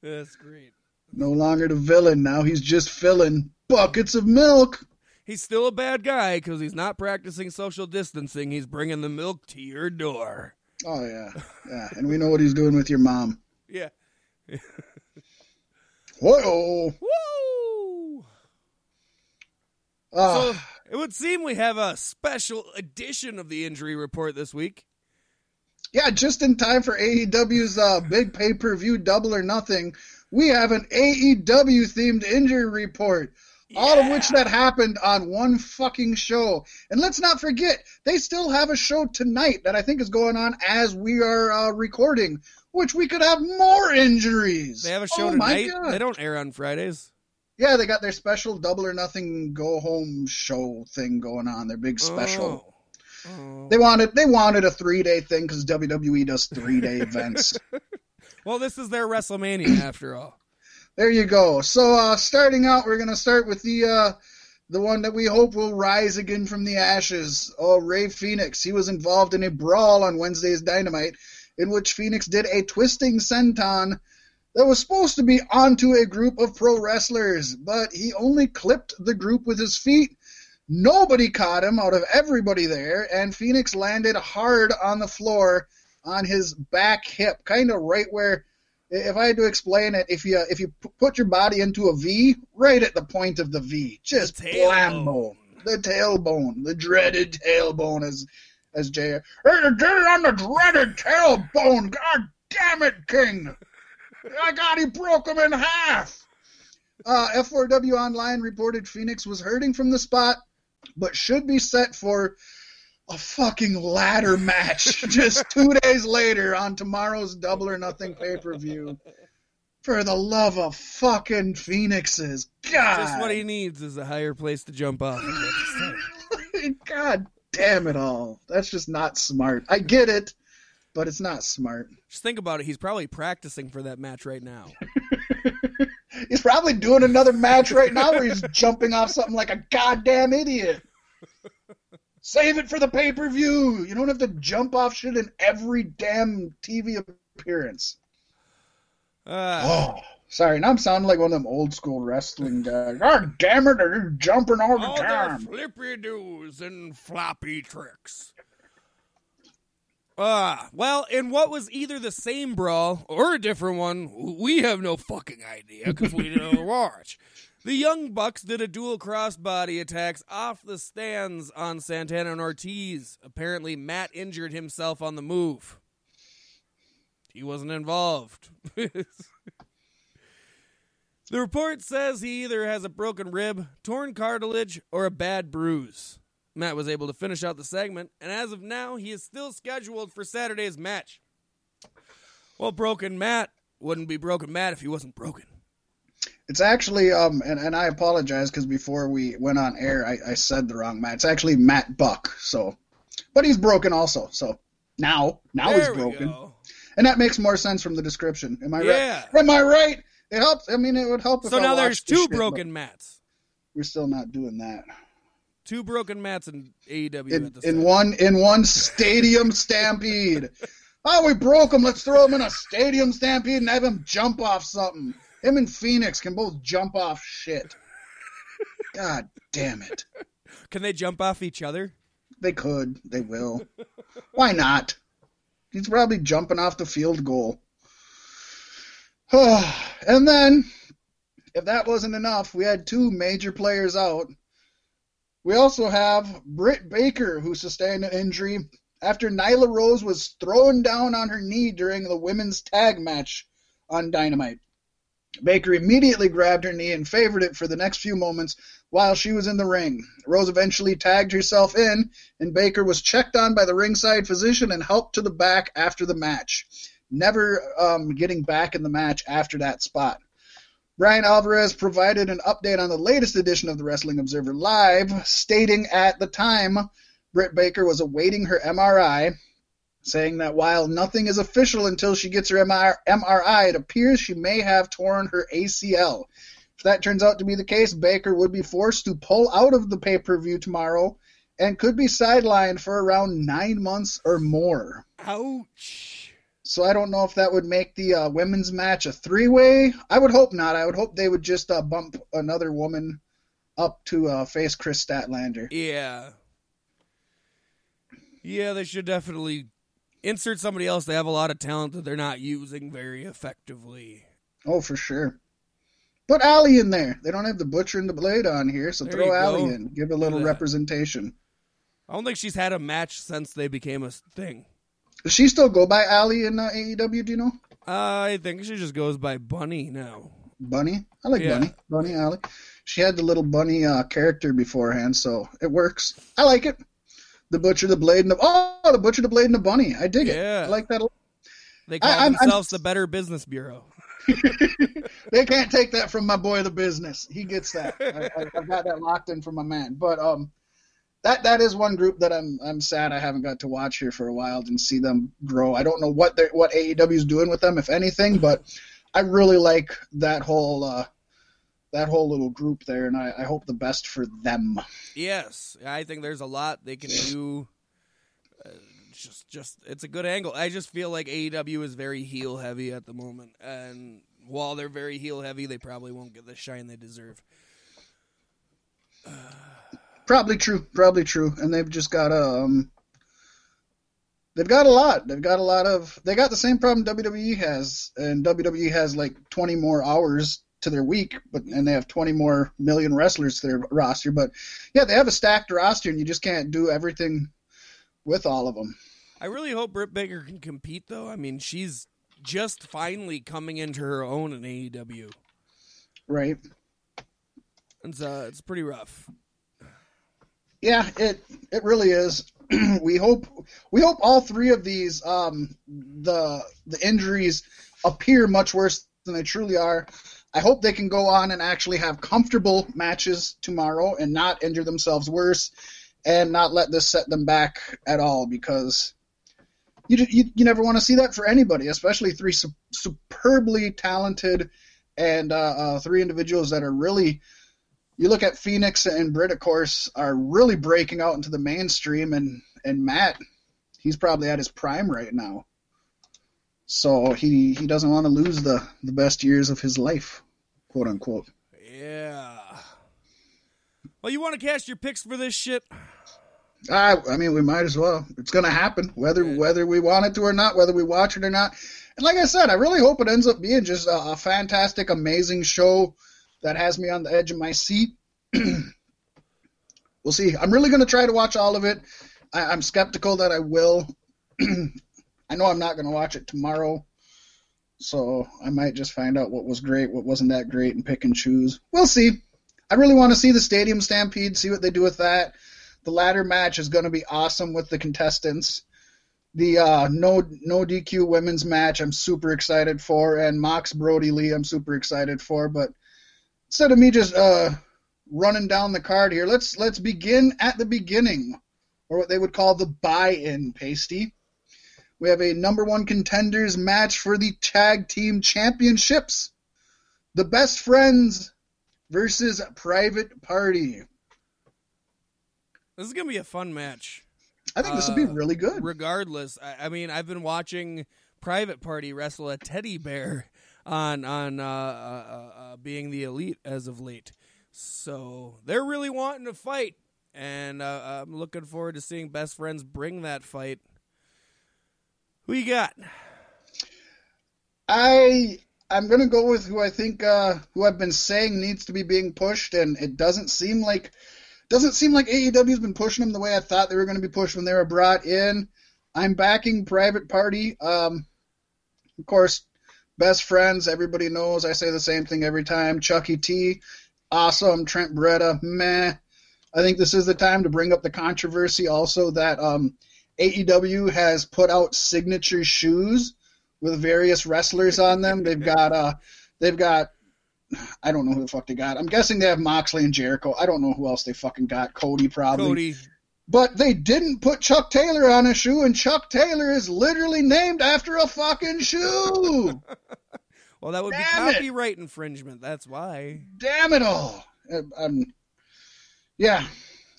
That's great. No longer the villain. Now he's just filling buckets of milk. He's still a bad guy because he's not practicing social distancing. He's bringing the milk to your door. Oh, yeah. Yeah. And we know what he's doing with your mom. Yeah. Whoa! Woo! Uh, so it would seem we have a special edition of the injury report this week. Yeah, just in time for A E W's uh, big pay-per-view Double or Nothing, we have an A E W-themed injury report. Yeah. All of which that happened on one fucking show. And let's not forget, they still have a show tonight that I think is going on as we are uh, recording, which we could have more injuries. They have a show oh tonight? They don't air on Fridays. Yeah, they got their special Double or Nothing go-home show thing going on, their big special. Oh. Oh. They wanted they wanted a three-day thing because W W E does three-day events. Well, this is their WrestleMania after all. There you go. So uh, starting out, we're going to start with the uh, the one that we hope will rise again from the ashes. Oh, Rey Fénix. He was involved in a brawl on Wednesday's Dynamite in which Fénix did a twisting senton that was supposed to be onto a group of pro wrestlers, but he only clipped the group with his feet. Nobody caught him out of everybody there, and Fénix landed hard on the floor on his back hip, kind of right where... If I had to explain it, if you if you put your body into a V, right at the point of the V, just the blammo, the tailbone, the dreaded tailbone, as as J R. Hey, you did it on the dreaded tailbone! God damn it, King! My God, he broke him in half. Uh, F four W Online reported Fénix was hurting from the spot, but should be set for a fucking ladder match just two days later on tomorrow's Double or Nothing pay-per-view. For the love of fucking Fénixes. God. Just what he needs is a higher place to jump off. God damn it all. That's just not smart. I get it, but it's not smart. Just think about it. He's probably practicing for that match right now. He's probably doing another match right now where he's jumping off something like a goddamn idiot. Save it for the pay-per-view. You don't have to jump off shit in every damn T V appearance. Uh, oh, sorry. Now I'm sounding like one of them old school wrestling guys. God damn it, they're jumping all the all time. Flippy doos and floppy tricks. Ah, uh, well, in what was either the same brawl or a different one, we have no fucking idea because we didn't watch. The Young Bucks did a dual crossbody attacks off the stands on Santana and Ortiz. Apparently, Matt injured himself on the move. He wasn't involved. The report says he either has a broken rib, torn cartilage, or a bad bruise. Matt was able to finish out the segment, and as of now, he is still scheduled for Saturday's match. Well, broken Matt wouldn't be broken Matt if he wasn't broken. It's actually, um, and, and I apologize because before we went on air, I, I said the wrong Matt. It's actually Matt Buck. So, but he's broken also. So now, now there he's broken, and that makes more sense from the description. Am I yeah. right? Am I right? It helps. I mean, it would help. If so I now there's two shit, broken Matts. We're still not doing that. Two broken Matts in A E W in, at the in one in one stadium stampede. Oh, we broke him. Let's throw him in a stadium stampede and have him jump off something. Him and Fénix can both jump off shit. God damn it. Can they jump off each other? They could. They will. Why not? He's probably jumping off the field goal. And then, if that wasn't enough, we had two major players out. We also have Britt Baker, who sustained an injury after Nyla Rose was thrown down on her knee during the women's tag match on Dynamite. Baker immediately grabbed her knee and favored it for the next few moments while she was in the ring. Rose eventually tagged herself in, and Baker was checked on by the ringside physician and helped to the back after the match, never um, getting back in the match after that spot. Brian Alvarez provided an update on the latest edition of the Wrestling Observer Live, stating at the time Britt Baker was awaiting her M R I, saying that while nothing is official until she gets her M R I, it appears she may have torn her A C L. If that turns out to be the case, Baker would be forced to pull out of the pay-per-view tomorrow and could be sidelined for around nine months or more. Ouch. So I don't know if that would make the uh, women's match a three-way. I would hope not. I would hope they would just uh, bump another woman up to uh, face Chris Statlander. Yeah. Yeah, they should definitely... insert somebody else. They have a lot of talent that they're not using very effectively. Oh, for sure. Put Allie in there. They don't have the Butcher and the Blade on here, so there throw Allie in. Give a little representation. I don't think she's had a match since they became a thing. Does she still go by Allie in uh, A E W, do you know? Uh, I think she just goes by Bunny now. Bunny? I like yeah. Bunny. Bunny, Allie. She had the little Bunny uh, character beforehand, so it works. I like it. The Butcher, the Blade, and the... Oh, the Butcher, the Blade, and the Bunny. I dig yeah. it. I like that a lot. They call I, I'm, themselves I'm... the Better Business Bureau. They can't take that from my boy, the business. He gets that. I, I, I've got that locked in for my man. But um, that that is one group that I'm I'm sad I haven't got to watch here for a while and see them grow. I don't know what what A E W is doing with them, if anything, but I really like that whole... Uh, that whole little group there, and I, I hope the best for them. Yes, I think there's a lot they can do. Uh, just, just it's a good angle. I just feel like A E W is very heel-heavy at the moment, and while they're very heel-heavy, they probably won't get the shine they deserve. Uh... Probably true, probably true, and they've just got a... Um... They've got a lot. They've got a lot of... They got the same problem W W E has, and W W E has like twenty more hours to their week, but and they have twenty more million wrestlers to their roster. But yeah, they have a stacked roster, and you just can't do everything with all of them. I really hope Britt Baker can compete, though. I mean, she's just finally coming into her own in A E W, right? And so it's pretty rough. Yeah, it it really is. we hope we hope all three of these um, the the injuries appear much worse than they truly are. I hope they can go on and actually have comfortable matches tomorrow and not injure themselves worse and not let this set them back at all, because you you, you never want to see that for anybody, especially three su- superbly talented and uh, uh, three individuals that are really you look at Fénix and Britt, of course, are really breaking out into the mainstream, and, and Matt, he's probably at his prime right now. So he, he doesn't want to lose the, the best years of his life, quote unquote. Yeah. Well, you want to cast your picks for this shit? I, I mean, we might as well. It's going to happen, whether yeah. whether we want it to or not, whether we watch it or not. And like I said, I really hope it ends up being just a, a fantastic, amazing show that has me on the edge of my seat. We'll see. I'm really going to try to watch all of it. I, I'm skeptical that I will. I know I'm not going to watch it tomorrow, so I might just find out what was great, what wasn't that great, and pick and choose. We'll see. I really want to see the Stadium Stampede, see what they do with that. The ladder match is going to be awesome with the contestants. The uh, no no D Q women's match I'm super excited for, and Mox Brodie Lee I'm super excited for. But instead of me just uh, running down the card here, let's let's begin at the beginning, or what they would call the buy-in, Pasty. We have a number one contenders match for the tag team championships. The Best Friends versus Private Party. This is going to be a fun match. I think uh, this will be really good. Regardless, I, I mean, I've been watching Private Party wrestle a teddy bear on on uh, uh, uh, being the elite as of late. So they're really wanting to fight, and uh, I'm looking forward to seeing Best Friends bring that fight. Who you got? I I'm going to go with who I think uh, who I've been saying needs to be being pushed, and it doesn't seem like. Doesn't seem like A E W's been pushing them the way I thought they were going to be pushed when they were brought in. I'm backing Private Party. Um, of course, Best Friends, everybody knows. I say the same thing every time. Chucky T, awesome. Trent Beretta, meh. I think this is the time to bring up the controversy also that um, A E W has put out signature shoes with various wrestlers on them. They've got uh, they've got... I don't know who the fuck they got. I'm guessing they have Moxley and Jericho. I don't know who else they fucking got. Cody, probably. Cody. But they didn't put Chuck Taylor on a shoe, and Chuck Taylor is literally named after a fucking shoe. Well, that would Damn be copyright it. infringement. That's why. Damn it all. Um, yeah,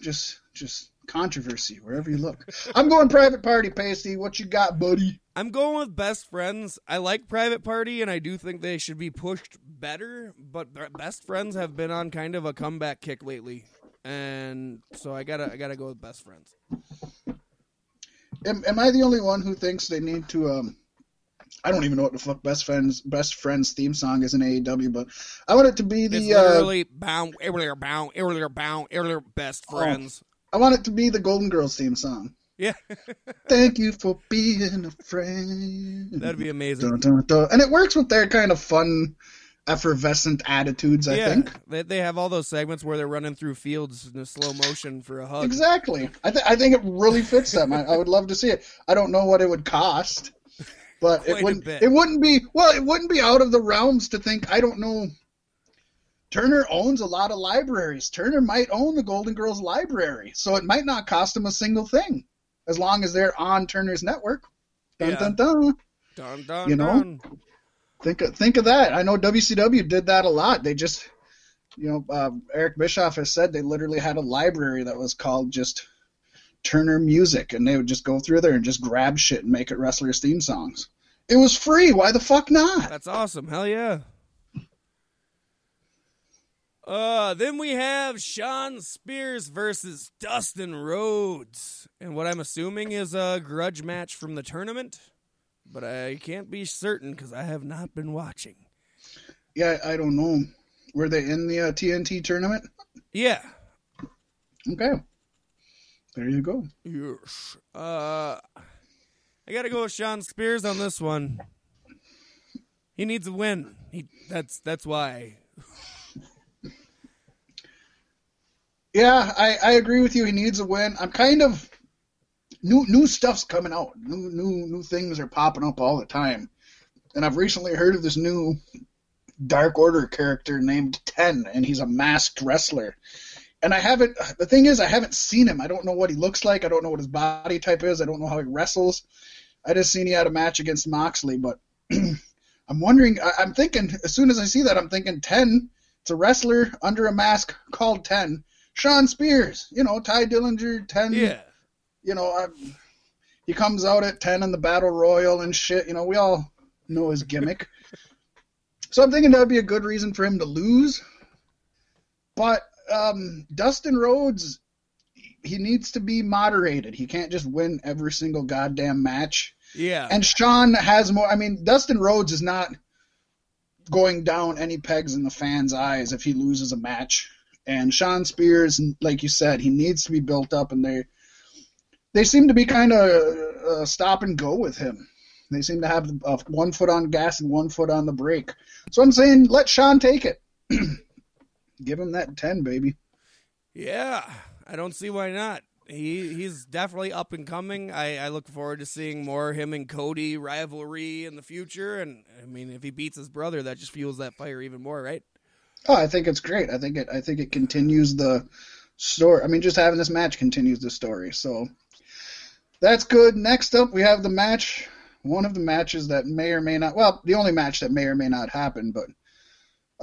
just just controversy wherever you look. I'm going Private Party, Pasty. What you got, buddy? I'm going with Best Friends. I like Private Party, and I do think they should be pushed better, but Best Friends have been on kind of a comeback kick lately, and so I gotta I gotta go with Best Friends. Am, am I the only one who thinks they need to? Um, I don't even know what the fuck Best Friends Best Friends theme song is in A E W, but I want it to be the it's literally uh, bound earlier bound earlier bound earlier Best Friends. Oh, I want it to be the Golden Girls theme song. Yeah. Thank you for being a friend. That'd be amazing. Dun, dun, dun. And it works with their kind of fun, effervescent attitudes, I yeah, think. They they have all those segments where they're running through fields in a slow motion for a hug. Exactly. I, th- I think it really fits them. I, I would love to see it. I don't know what it would cost, but it wouldn't, it wouldn't be, well, it wouldn't be out of the realms to think, I don't know. Turner owns a lot of libraries. Turner might own the Golden Girls library, so it might not cost him a single thing. As long as they're on Turner's network. Dun, yeah. dun, dun. Dun, dun, you know? Dun. Think of, think of that. I know W C W did that a lot. They just, you know, uh, Eric Bischoff has said they literally had a library that was called just Turner Music, and they would just go through there and just grab shit and make it wrestlers' theme songs. It was free. Why the fuck not? That's awesome. Hell yeah. Uh, then we have Shawn Spears versus Dustin Rhodes. And what I'm assuming is a grudge match from the tournament. But I can't be certain because I have not been watching. Yeah, I don't know. Were they in the uh, T N T tournament? Yeah. Okay. There you go. Yes. Uh, I got to go with Shawn Spears on this one. He needs a win. He That's, that's why. Yeah, I, I agree with you. He needs a win. I'm kind of new new stuff's coming out. New new new things are popping up all the time, and I've recently heard of this new Dark Order character named Ten, and he's a masked wrestler. And I haven't. The thing is, I haven't seen him. I don't know what he looks like. I don't know what his body type is. I don't know how he wrestles. I just seen he had a match against Moxley, but I'm wondering. I, I'm thinking as soon as I see that, I'm thinking Ten. It's a wrestler under a mask called Ten. Shawn Spears, you know, Ty Dillinger, Ten. Yeah. You know, I, he comes out at Ten in the Battle Royal and shit. You know, we all know his gimmick. So I'm thinking that would be a good reason for him to lose. But um, Dustin Rhodes, he needs to be moderated. He can't just win every single goddamn match. Yeah. And Shawn has more. I mean, Dustin Rhodes is not going down any pegs in the fans' eyes if he loses a match. And Shawn Spears, like you said, he needs to be built up, and they they seem to be kind of uh, stop and go with him. They seem to have uh, one foot on gas and one foot on the brake. So I'm saying let Shawn take it. Give him that ten, baby. Yeah, I don't see why not. He He's definitely up and coming. I, I look forward to seeing more him and Cody rivalry in the future. And, I mean, if he beats his brother, that just fuels that fire even more, right? Oh, I think it's great. I think it I think it continues the story. I mean, just having this match continues the story. So that's good. Next up, we have the match. One of the matches that may or may not, well, the only match that may or may not happen, but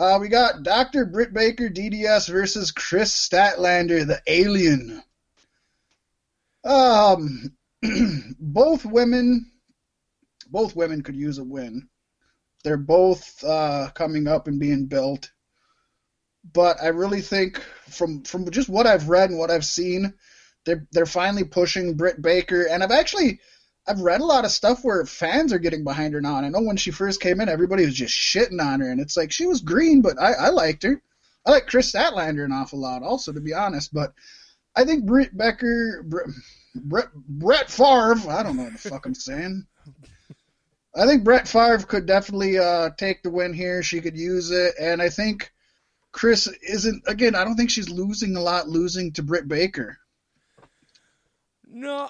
uh, we got Doctor Britt Baker, D D S, versus Chris Statlander, the alien. Um, both women, both women could use a win. They're both uh, coming up and being built. But I really think from from just what I've read and what I've seen, they're, they're finally pushing Britt Baker. And I've actually... I've read a lot of stuff where fans are getting behind her now. And I know when she first came in, everybody was just shitting on her. And it's like, she was green, but I, I liked her. I like Chris Statlander an awful lot also, to be honest. But I think Britt Baker, Brett, Brett, Brett Favre, I don't know what the fuck I'm saying. I think Brett Favre could definitely uh, take the win here. She could use it. And I think Chris isn't, again, I don't think she's losing a lot, losing to Britt Baker. No, I...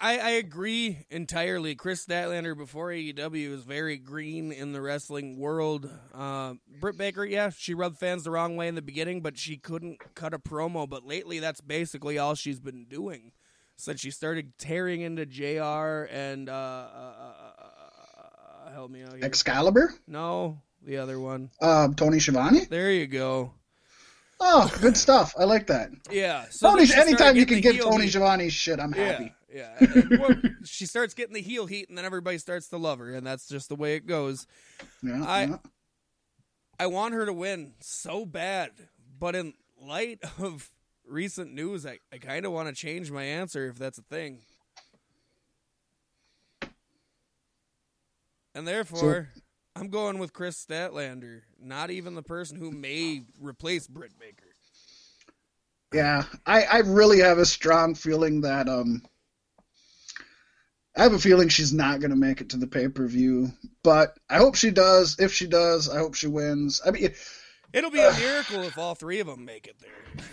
I, I agree entirely. Chris Statlander before A E W was very green in the wrestling world. Uh, Britt Baker, yeah, she rubbed fans the wrong way in the beginning, but she couldn't cut a promo. But lately, that's basically all she's been doing since she started tearing into J R and uh, uh, uh, help me out here. Excalibur? No, the other one. Uh, Tony Schiavone. There you go. Oh, good stuff. I like that. Yeah. So Tony, anytime you can give Tony Schiavone shit, I'm happy. Yeah. Yeah, and, well, she starts getting the heel heat, and then everybody starts to love her, and that's just the way it goes. Yeah, I yeah. I want her to win so bad, but in light of recent news, I, I kind of want to change my answer if that's a thing. And therefore, so, I'm going with Chris Statlander, not even the person who may replace Britt Baker. Yeah, I, I really have a strong feeling that... um. I have a feeling she's not going to make it to the pay-per-view, but I hope she does. If she does, I hope she wins. I mean, it'll be uh, a miracle if all three of them make it there.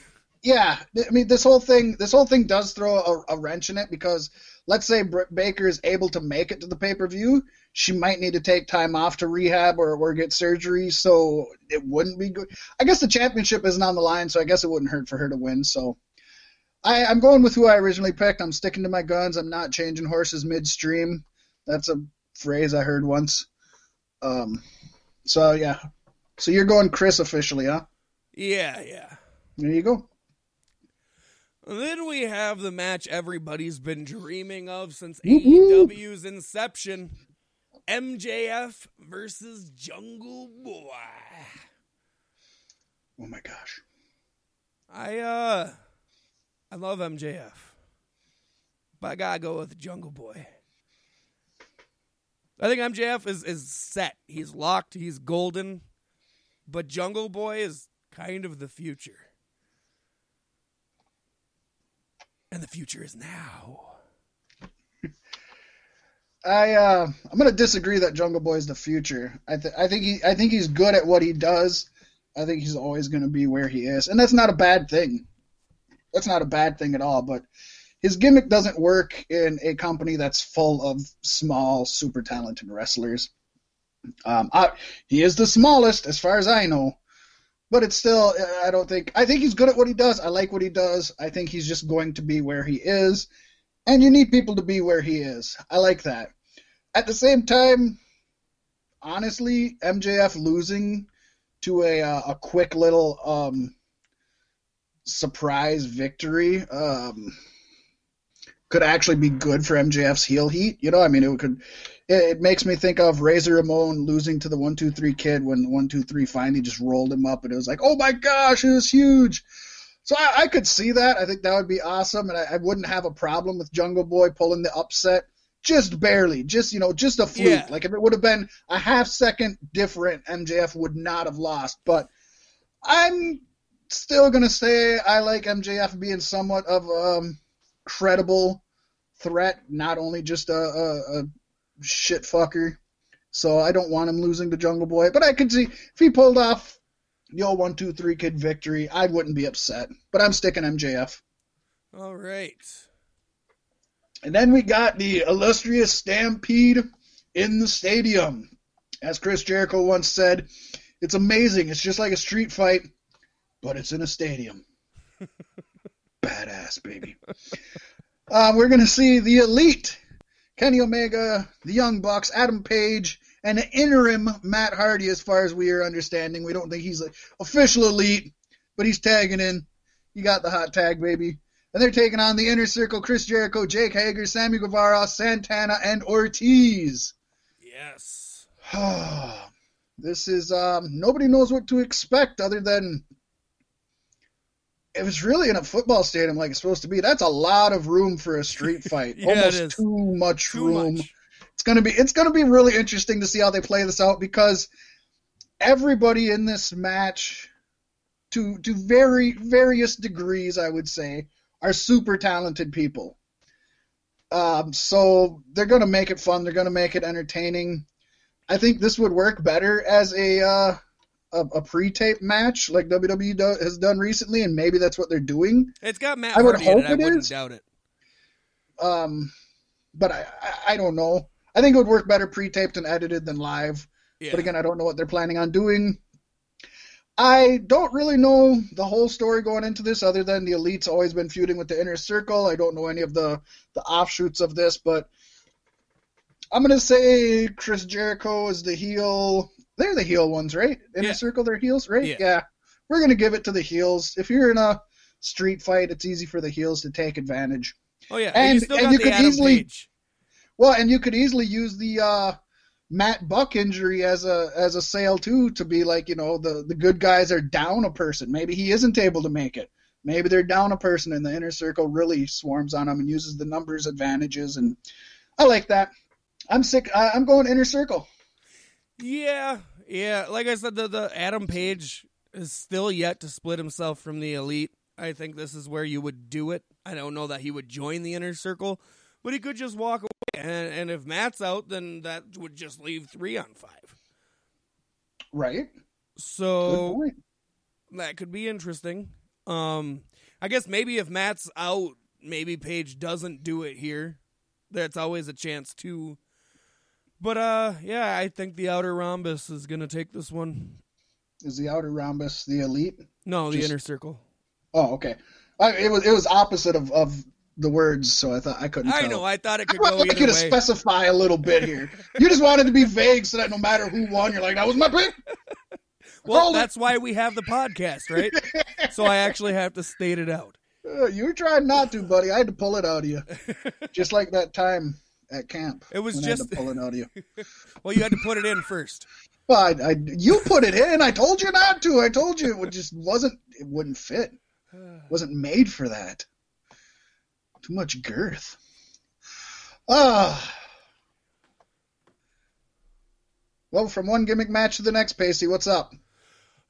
Yeah, I mean, this whole thing, this whole thing does throw a, a wrench in it because let's say Britt Baker is able to make it to the pay-per-view, she might need to take time off to rehab or, or get surgery, so it wouldn't be good. I guess the championship isn't on the line, so I guess it wouldn't hurt for her to win. So. I, I'm going with who I originally picked. I'm sticking to my guns. I'm not changing horses midstream. That's a phrase I heard once. Um, so, yeah. So you're going Chris officially, huh? Yeah, yeah. There you go. Then we have the match everybody's been dreaming of since Woo-hoo! A E W's inception. M J F versus Jungle Boy. Oh, my gosh. I, uh... I love M J F, but I gotta go with Jungle Boy. I think M J F is, is set. He's locked. He's golden. But Jungle Boy is kind of the future. And the future is now. I uh, I'm gonna disagree that Jungle Boy is the future. I th- I think he I think he's good at what he does. I think he's always gonna be where he is, and that's not a bad thing. That's not a bad thing at all, but his gimmick doesn't work in a company that's full of small, super talented wrestlers. Um, I, he is the smallest, as far as I know, but it's still, I don't think, I think he's good at what he does. I like what he does. I think he's just going to be where he is, and you need people to be where he is. I like that. At the same time, honestly, M J F losing to a uh, a quick little um, surprise victory um, could actually be good for M J F's heel heat. You know, I mean, it could. It, it makes me think of Razor Ramon losing to the one two three Kid when the one two three finally just rolled him up, and it was like, oh my gosh, it was huge. So I, I could see that. I think that would be awesome, and I, I wouldn't have a problem with Jungle Boy pulling the upset. Just barely, just, you know, just a fluke. Yeah. Like if it would have been a half second different, M J F would not have lost. But I'm still going to say I like M J F being somewhat of a um, credible threat, not only just a, a, a shit fucker. So I don't want him losing to Jungle Boy. But I could see if he pulled off the old one, two, three Kid victory, I wouldn't be upset. But I'm sticking M J F. All right. And then we got the illustrious stampede in the stadium. As Chris Jericho once said, it's amazing. It's just like a street fight, but it's in a stadium. Badass, baby. Uh, we're going to see the Elite, Kenny Omega, the Young Bucks, Adam Page, and an interim Matt Hardy, as far as we are understanding. We don't think he's an official Elite, but he's tagging in. You got the hot tag, baby. And they're taking on the Inner Circle, Chris Jericho, Jake Hager, Sammy Guevara, Santana, and Ortiz. Yes. This is, um, nobody knows what to expect other than if it's really in a football stadium like it's supposed to be, that's a lot of room for a street fight. yeah, Almost too much too room. Much. It's going to be, it's going to be really interesting to see how they play this out because everybody in this match, to, to very various degrees, I would say, are super talented people. Um, so they're going to make it fun. They're going to make it entertaining. I think this would work better as a uh, a, a pre-tape match like W W E do, has done recently, and maybe that's what they're doing. It's got Matt I would Hardy hope in it. I it wouldn't is. doubt it. Um, but I, I, I don't know. I think it would work better pre-taped and edited than live. Yeah. But again, I don't know what they're planning on doing. I don't really know the whole story going into this other than the Elite's always been feuding with the Inner Circle. I don't know any of the, the offshoots of this, but I'm going to say Chris Jericho is the heel. They're the heel ones, right? Inner yeah. Circle, they're heels, right? Yeah. yeah. We're going to give it to the heels. If you're in a street fight, it's easy for the heels to take advantage. Oh, yeah. And, and you, still and got you the could Adam easily Page. Well, and you could easily use the uh, – Matt Buck injury as a as a sale too, to be like, you know, the, the good guys are down a person. Maybe he isn't able to make it. Maybe they're down a person and the Inner Circle really swarms on him and uses the numbers advantages, and I like that. I'm sick. I, I'm going Inner Circle. Yeah, yeah. Like I said, the, the Adam Page is still yet to split himself from the Elite. I think this is where you would do it. I don't know that he would join the Inner Circle, but he could just walk away. And, and if Matt's out, then that would just leave three on five. Right. So that could be interesting. Um, I guess maybe if Matt's out, maybe Paige doesn't do it here. That's always a chance too. But uh, yeah, I think the Outer Rhombus is going to take this one. Is the Outer Rhombus the Elite? No, just... the Inner Circle. Oh, okay. I, it was it was opposite of... of... the words, so I thought I couldn't tell. I know, I thought it could go either way. I want you to specify a little bit here. You just wanted to be vague so that no matter who won, you're like, that was my pick. Well, that's why we have the podcast, right? So I actually have to state it out. Uh, you were trying not to, buddy. I had to pull it out of you. Just like that time at camp. It was just... I had to pull it out of you. Well, you had to put it in first. Well, I, I, you put it in. I told you not to. I told you it would just wasn't, it wouldn't fit. It wasn't made for that. Too much girth. Ah. Well, from one gimmick match to the next, Pacey, what's up?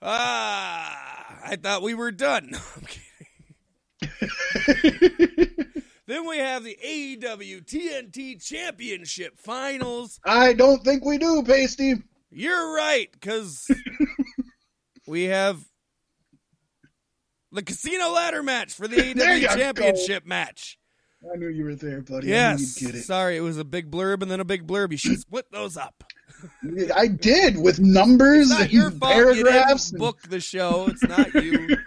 Ah, I thought we were done. No, I'm kidding. Then we have the A E W T N T Championship Finals. I don't think we do, Pacey. You're right, because we have... the casino ladder match for the A E W championship go. match. I knew you were there, buddy. Yes. I knew you'd get it. Sorry, it was a big blurb and then a big blurb. You should split those up. I did with numbers it's not and your fault. Paragraphs. You didn't book the show. It's not you.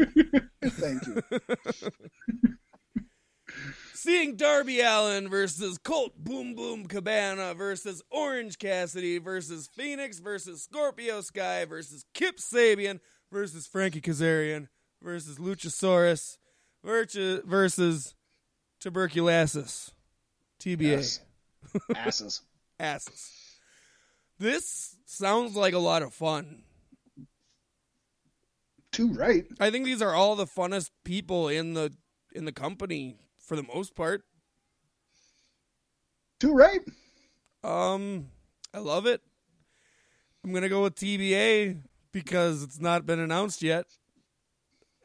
Thank you. seeing Darby Allin versus Colt Boom Boom Cabana versus Orange Cassidy versus Fénix versus Scorpio Sky versus Kip Sabian versus Frankie Kazarian versus Luchasaurus versus Tuberculosis. T B A. Yes. Asses. Asses. This sounds like a lot of fun. Too right. I think these are all the funnest people in the in the company for the most part. Too right. Um, I love it. I'm gonna go with T B A because it's not been announced yet,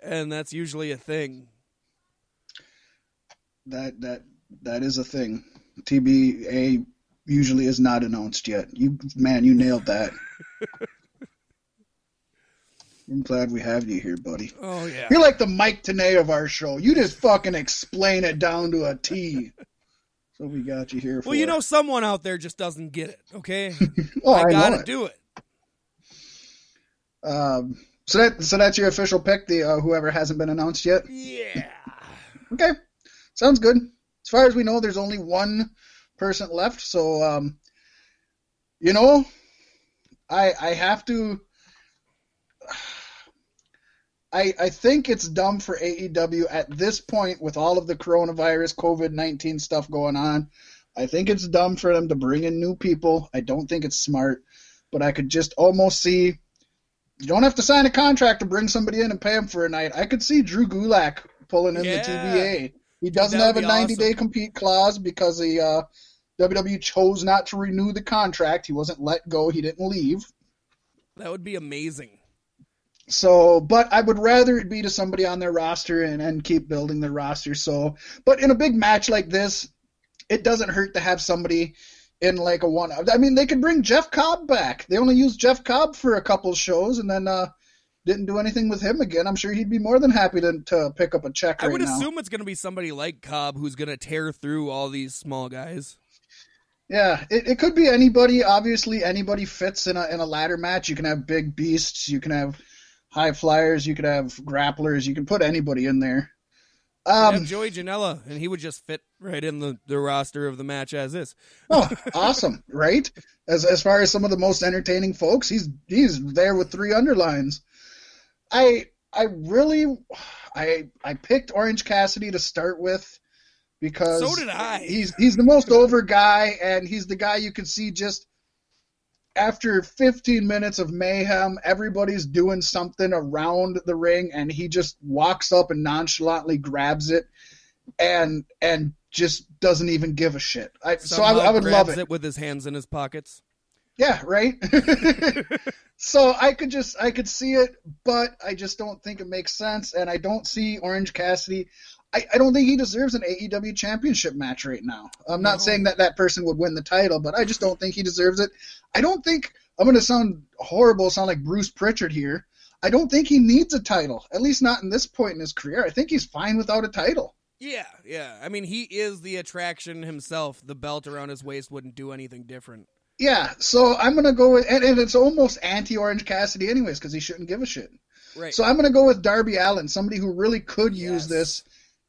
and that's usually a thing. That that that is a thing. T B A usually is not announced yet. You man, you nailed that. I'm glad we have you here, buddy. Oh yeah, you're like the Mike Tenay of our show. You just fucking explain it down to a T. So we got you here. For well, you it. know, someone out there just doesn't get it. Okay, oh, I, I gotta know it. do it. Um, so that so that's your official pick. The uh, whoever hasn't been announced yet. Yeah. Okay, sounds good. As far as we know, there's only one person left, so um you know I I have to I I think it's dumb for A E W at this point with all of the coronavirus COVID nineteen stuff going on. I think it's dumb for them to bring in new people. I don't think it's smart, but I could just almost see you don't have to sign a contract to bring somebody in and pay them for a night. I could see Drew Gulak pulling in yeah. the T B A. He doesn't have a ninety-day awesome. compete clause because the uh, W W E chose not to renew the contract. He wasn't let go. He didn't leave. That would be amazing. So, but I would rather it be to somebody on their roster and, and keep building their roster. So, but in a big match like this, it doesn't hurt to have somebody in like a one. I mean, they could bring Jeff Cobb back. They only used Jeff Cobb for a couple shows and then uh, didn't do anything with him again. I'm sure he'd be more than happy to, to pick up a check right now. I would assume it's going to be somebody like Cobb who's going to tear through all these small guys. Yeah, it, it could be anybody. Obviously, anybody fits in a in a ladder match. You can have big beasts. You can have high flyers. You could have grapplers. You can put anybody in there. Um, have Joey Janela, and he would just fit right in the, the roster of the match as is. Oh, awesome, right? As as far as some of the most entertaining folks, he's he's there with three underlines. I I really I I picked Orange Cassidy to start with because so did I. he's he's the most over guy, and he's the guy you can see just after fifteen minutes of mayhem, everybody's doing something around the ring, and he just walks up and nonchalantly grabs it and and just doesn't even give a shit. I, so I, I would grabs love it. it with his hands in his pockets. Yeah, right? So I could just I could see it, but I just don't think it makes sense, and I don't see Orange Cassidy. I, I don't think he deserves an A E W championship match right now. I'm not no. saying that that person would win the title, but I just don't think he deserves it. I don't think – I'm going to sound horrible, sound like Bruce Pritchard here. I don't think he needs a title, at least not in this point in his career. I think he's fine without a title. Yeah, yeah. I mean, he is the attraction himself. The belt around his waist wouldn't do anything different. Yeah, so I'm going to go with, and, and it's almost anti-Orange Cassidy anyways because he shouldn't give a shit. Right. So I'm going to go with Darby Allin, somebody who really could use yes. this.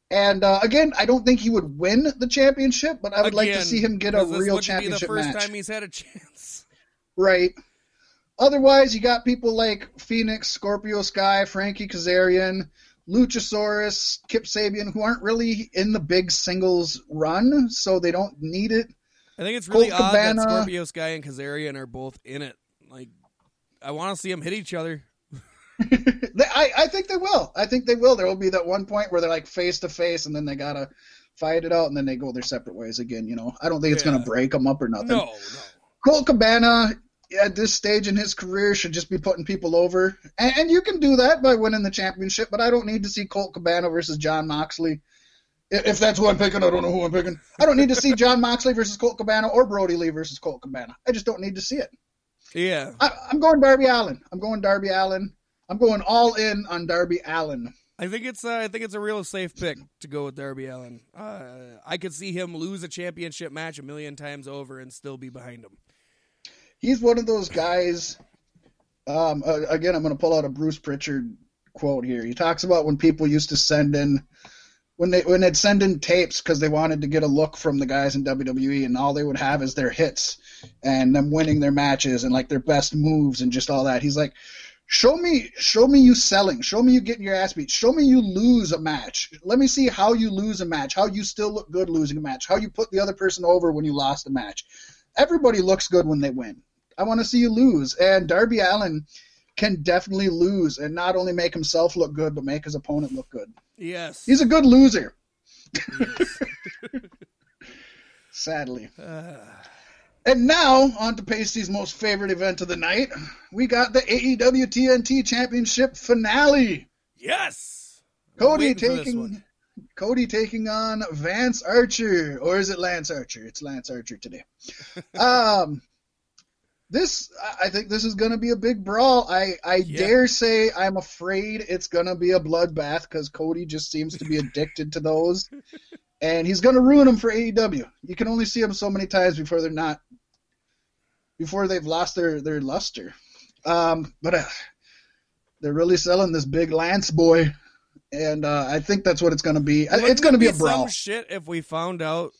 And, uh, again, I don't think he would win the championship, but I would again, like to see him get a real championship match. This would be the first match. time he's had a chance. Right. Otherwise, you got people like Fénix, Scorpio Sky, Frankie Kazarian, Luchasaurus, Kip Sabian, who aren't really in the big singles run, so they don't need it. I think it's really Colt odd Cabana. that Scorpio Sky and Kazarian are both in it. Like, I want to see them hit each other. I, I think they will. I think they will. There will be that one point where they're like face to face, and then they gotta fight it out, and then they go their separate ways again. You know, I don't think it's yeah. gonna break them up or nothing. No, no. Colt Cabana at this stage in his career should just be putting people over, and, and you can do that by winning the championship. But I don't need to see Colt Cabana versus Jon Moxley. If that's who I'm picking, I don't know who I'm picking. I don't need to see Jon Moxley versus Colt Cabana or Brodie Lee versus Colt Cabana. I just don't need to see it. Yeah. I, I'm going Darby Allin. I'm going Darby Allin. I'm going all in on Darby Allin. I think it's uh, I think it's a real safe pick to go with Darby Allin. Uh, I could see him lose a championship match a million times over and still be behind him. He's one of those guys. Um, uh, again, I'm going to pull out a Bruce Pritchard quote here. He talks about when people used to send in when they when they'd send in tapes because they wanted to get a look from the guys in W W E, and all they would have is their hits and them winning their matches and like their best moves and just all that. He's like, show me, show me you selling, show me you getting your ass beat, show me you lose a match. Let me see how you lose a match, how you still look good losing a match, how you put the other person over when you lost a match. Everybody looks good when they win. I want to see you lose. And Darby Allin can definitely lose and not only make himself look good, but make his opponent look good. Yes. He's a good loser. Yes. Sadly. Uh... And now, on to Pasty's most favorite event of the night. We got the A E W T N T Championship finale. Yes. Cody taking Cody taking on Vance Archer. Or is it Lance Archer? It's Lance Archer today. um This, I think this is going to be a big brawl. I, I yeah. dare say I'm afraid it's going to be a bloodbath because Cody just seems to be addicted to those. And he's going to ruin them for A E W. You can only see them so many times before they're not, before they've lost their, their luster. Um, but uh, they're really selling this big Lance boy. And uh, I think that's what it's going to be. Wouldn't it's going to be, be a brawl. Some shit if we found out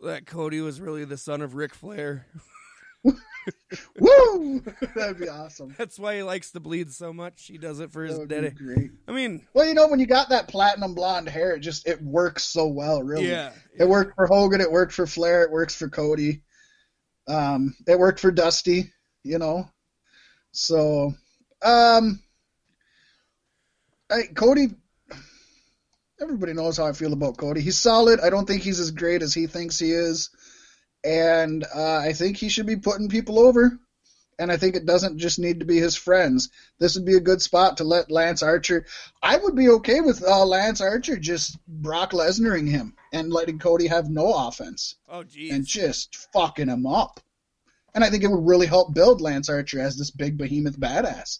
that Cody was really the son of Ric Flair. Woo! That'd be awesome. That's why he likes to bleed so much. He does it for his daddy. Great. I mean, well, you know, when you got that platinum blonde hair, it just it works so well. Really, yeah. It worked for Hogan. It worked for Flair. It works for Cody. Um, it worked for Dusty. You know, so um, I, Cody. Everybody knows how I feel about Cody. He's solid. I don't think he's as great as he thinks he is. And uh, I think he should be putting people over. And I think it doesn't just need to be his friends. This would be a good spot to let Lance Archer... I would be okay with uh, Lance Archer just Brock Lesnaring him and letting Cody have no offense. Oh, geez. And just fucking him up. And I think it would really help build Lance Archer as this big behemoth badass.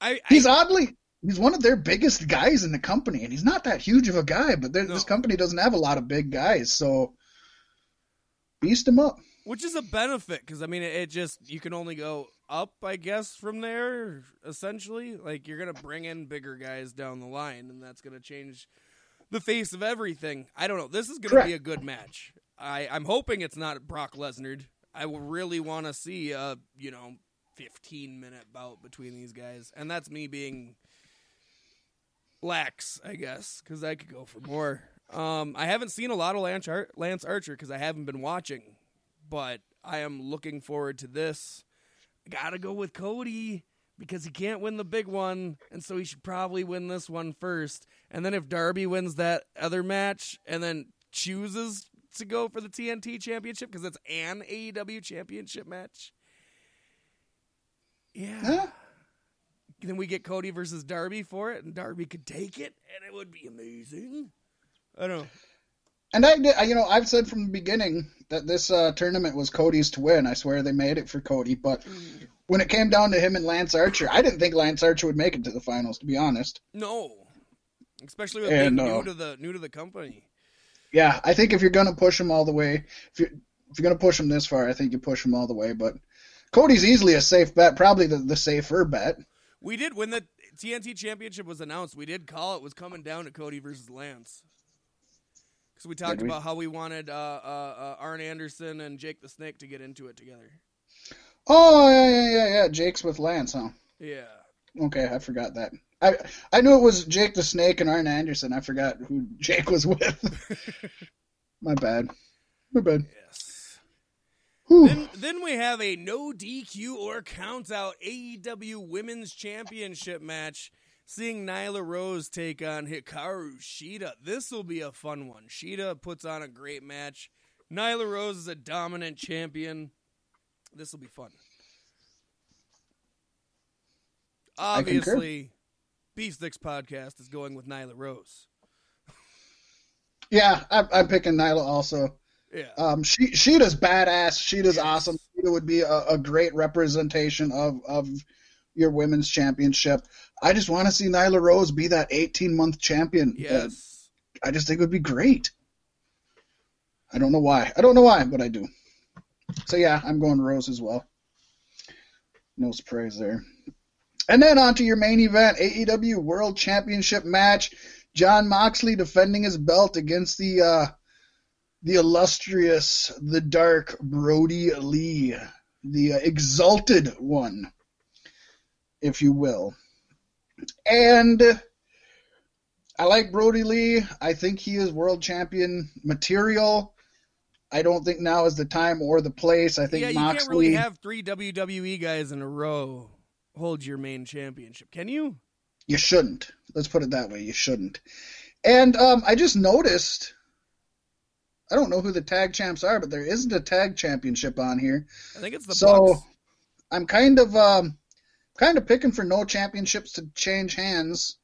I, I... He's oddly... He's one of their biggest guys in the company. And he's not that huge of a guy, but no. This company doesn't have a lot of big guys, so... Beast him up, which is a benefit because I mean it, it just you can only go up, I guess, from there. Essentially, like you're gonna bring in bigger guys down the line, and that's gonna change the face of everything. I don't know. This is gonna Correct. be a good match. I, I'm hoping it's not Brock Lesnar. I really want to see a you know fifteen minute bout between these guys, and that's me being lax, I guess, because I could go for more. Um, I haven't seen a lot of Lance, Ar- Lance Archer because I haven't been watching, but I am looking forward to this. Gotta go with Cody because he can't win the big one, and so he should probably win this one first. And then if Darby wins that other match and then chooses to go for the T N T Championship because it's an A E W Championship match, yeah. Huh? Then we get Cody versus Darby for it, and Darby could take it, and it would be amazing. I don't know. And I did, you know, I've said from the beginning that this uh, tournament was Cody's to win. I swear they made it for Cody. But when it came down to him and Lance Archer, I didn't think Lance Archer would make it to the finals, to be honest. No. Especially with being uh, new to the new to the company. Yeah, I think if you're going to push him all the way, if you're, if you're going to push him this far, I think you push him all the way. But Cody's easily a safe bet, probably the, the safer bet. We did, when the T N T Championship was announced, we did call it was coming down to Cody versus Lance. Because we talked we? about how we wanted uh, uh, uh, Arn Anderson and Jake the Snake to get into it together. Oh, yeah, yeah, yeah, yeah. Jake's with Lance, huh? Yeah. Okay, I forgot that. I I knew it was Jake the Snake and Arn Anderson. I forgot who Jake was with. My bad. My bad. Yes. Then, then we have a no D Q or countout A E W Women's Championship match. Seeing Nyla Rose take on Hikaru Shida. This will be a fun one. Shida puts on a great match. Nyla Rose is a dominant champion. This will be fun. Obviously, B-Sticks Podcast is going with Nyla Rose. Yeah, I'm, I'm picking Nyla also. Yeah, um, she, Shida's badass. Shida's yes. awesome. Shida would be a, a great representation of, of your women's championship. I just want to see Nyla Rose be that eighteen-month champion. Yes. I just think it would be great. I don't know why. I don't know why, but I do. So, yeah, I'm going Rose as well. No surprise there. And then on to your main event, A E W World Championship match. Jon Moxley defending his belt against the uh, the illustrious, the dark Brodie Lee, the uh, exalted one, if you will. And I like Brodie Lee. I think he is world champion material. I don't think now is the time or the place. I think yeah, you Moxley... can't really have three W W E guys in a row hold your main championship, can you? You shouldn't. Let's put it that way. You shouldn't. And um, I just noticed, I don't know who the tag champs are, but there isn't a tag championship on here. I think it's the so Bucks. I'm kind of um, kind of picking for no championships to change hands.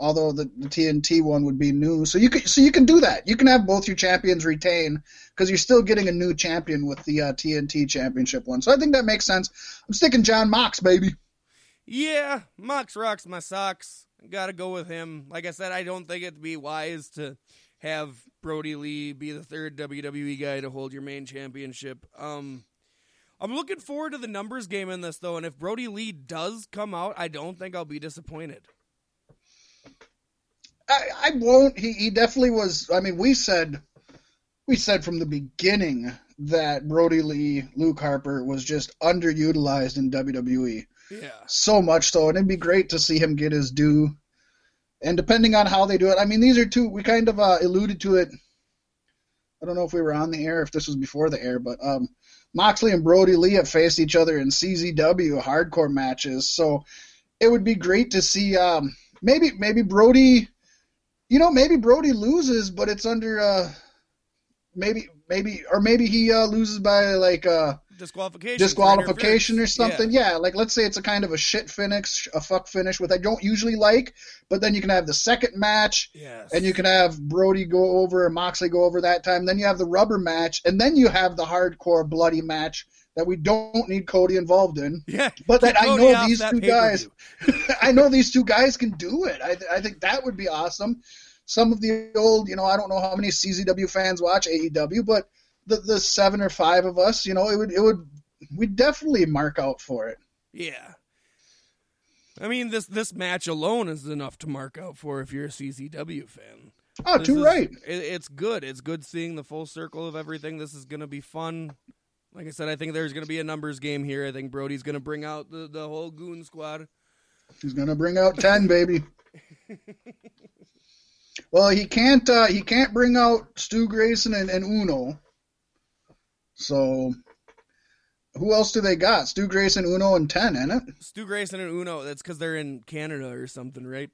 Although the, the T N T one would be new, so you can so you can do that. You can have both your champions retain because you're still getting a new champion with the uh, T N T championship one. So I think that makes sense. I'm sticking Jon Mox, baby. Yeah, Mox rocks my socks. Gotta go with him. Like I said, I don't think it'd be wise to have Brodie Lee be the third W W E guy to hold your main championship. Um, I'm looking forward to the numbers game in this though, and if Brodie Lee does come out, I don't think I'll be disappointed. I, I won't. He he definitely was. I mean, we said we said from the beginning that Brodie Lee, Luke Harper was just underutilized in W W E. Yeah. So much so, and it'd be great to see him get his due. And depending on how they do it, I mean, these are two. We kind of uh, alluded to it. I don't know if we were on the air, if this was before the air, but um, Moxley and Brodie Lee have faced each other in C Z W hardcore matches. So it would be great to see. Um, maybe maybe Brodie. You know, maybe Brodie loses, but it's under uh, maybe maybe or maybe he uh, loses by like uh, disqualification, disqualification or something. Yeah. yeah, like let's say it's a kind of a shit finish, a fuck finish, which I don't usually like. But then you can have the second match, yes. and you can have Brodie go over and Moxley go over that time. Then you have the rubber match, and then you have the hardcore bloody match that we don't need Cody involved in. Yeah, but that I know these two guys, I know these two guys can do it. I th- I think that would be awesome. Some of the old, you know, I don't know how many C Z W fans watch A E W, but the the seven or five of us, you know, it would it would we definitely mark out for it. Yeah, I mean this this match alone is enough to mark out for if you're a C Z W fan. Oh, too right. It, it's good. It's good seeing the full circle of everything. This is gonna be fun. Like I said, I think there's going to be a numbers game here. I think Brody's going to bring out the, the whole goon squad. He's going to bring out ten, baby. Well, he can't uh, he can't bring out Stu Grayson and, and Uno. So who else do they got? Stu Grayson, Uno, and ten, ain't it? Stu Grayson and Uno. That's because they're in Canada or something, right?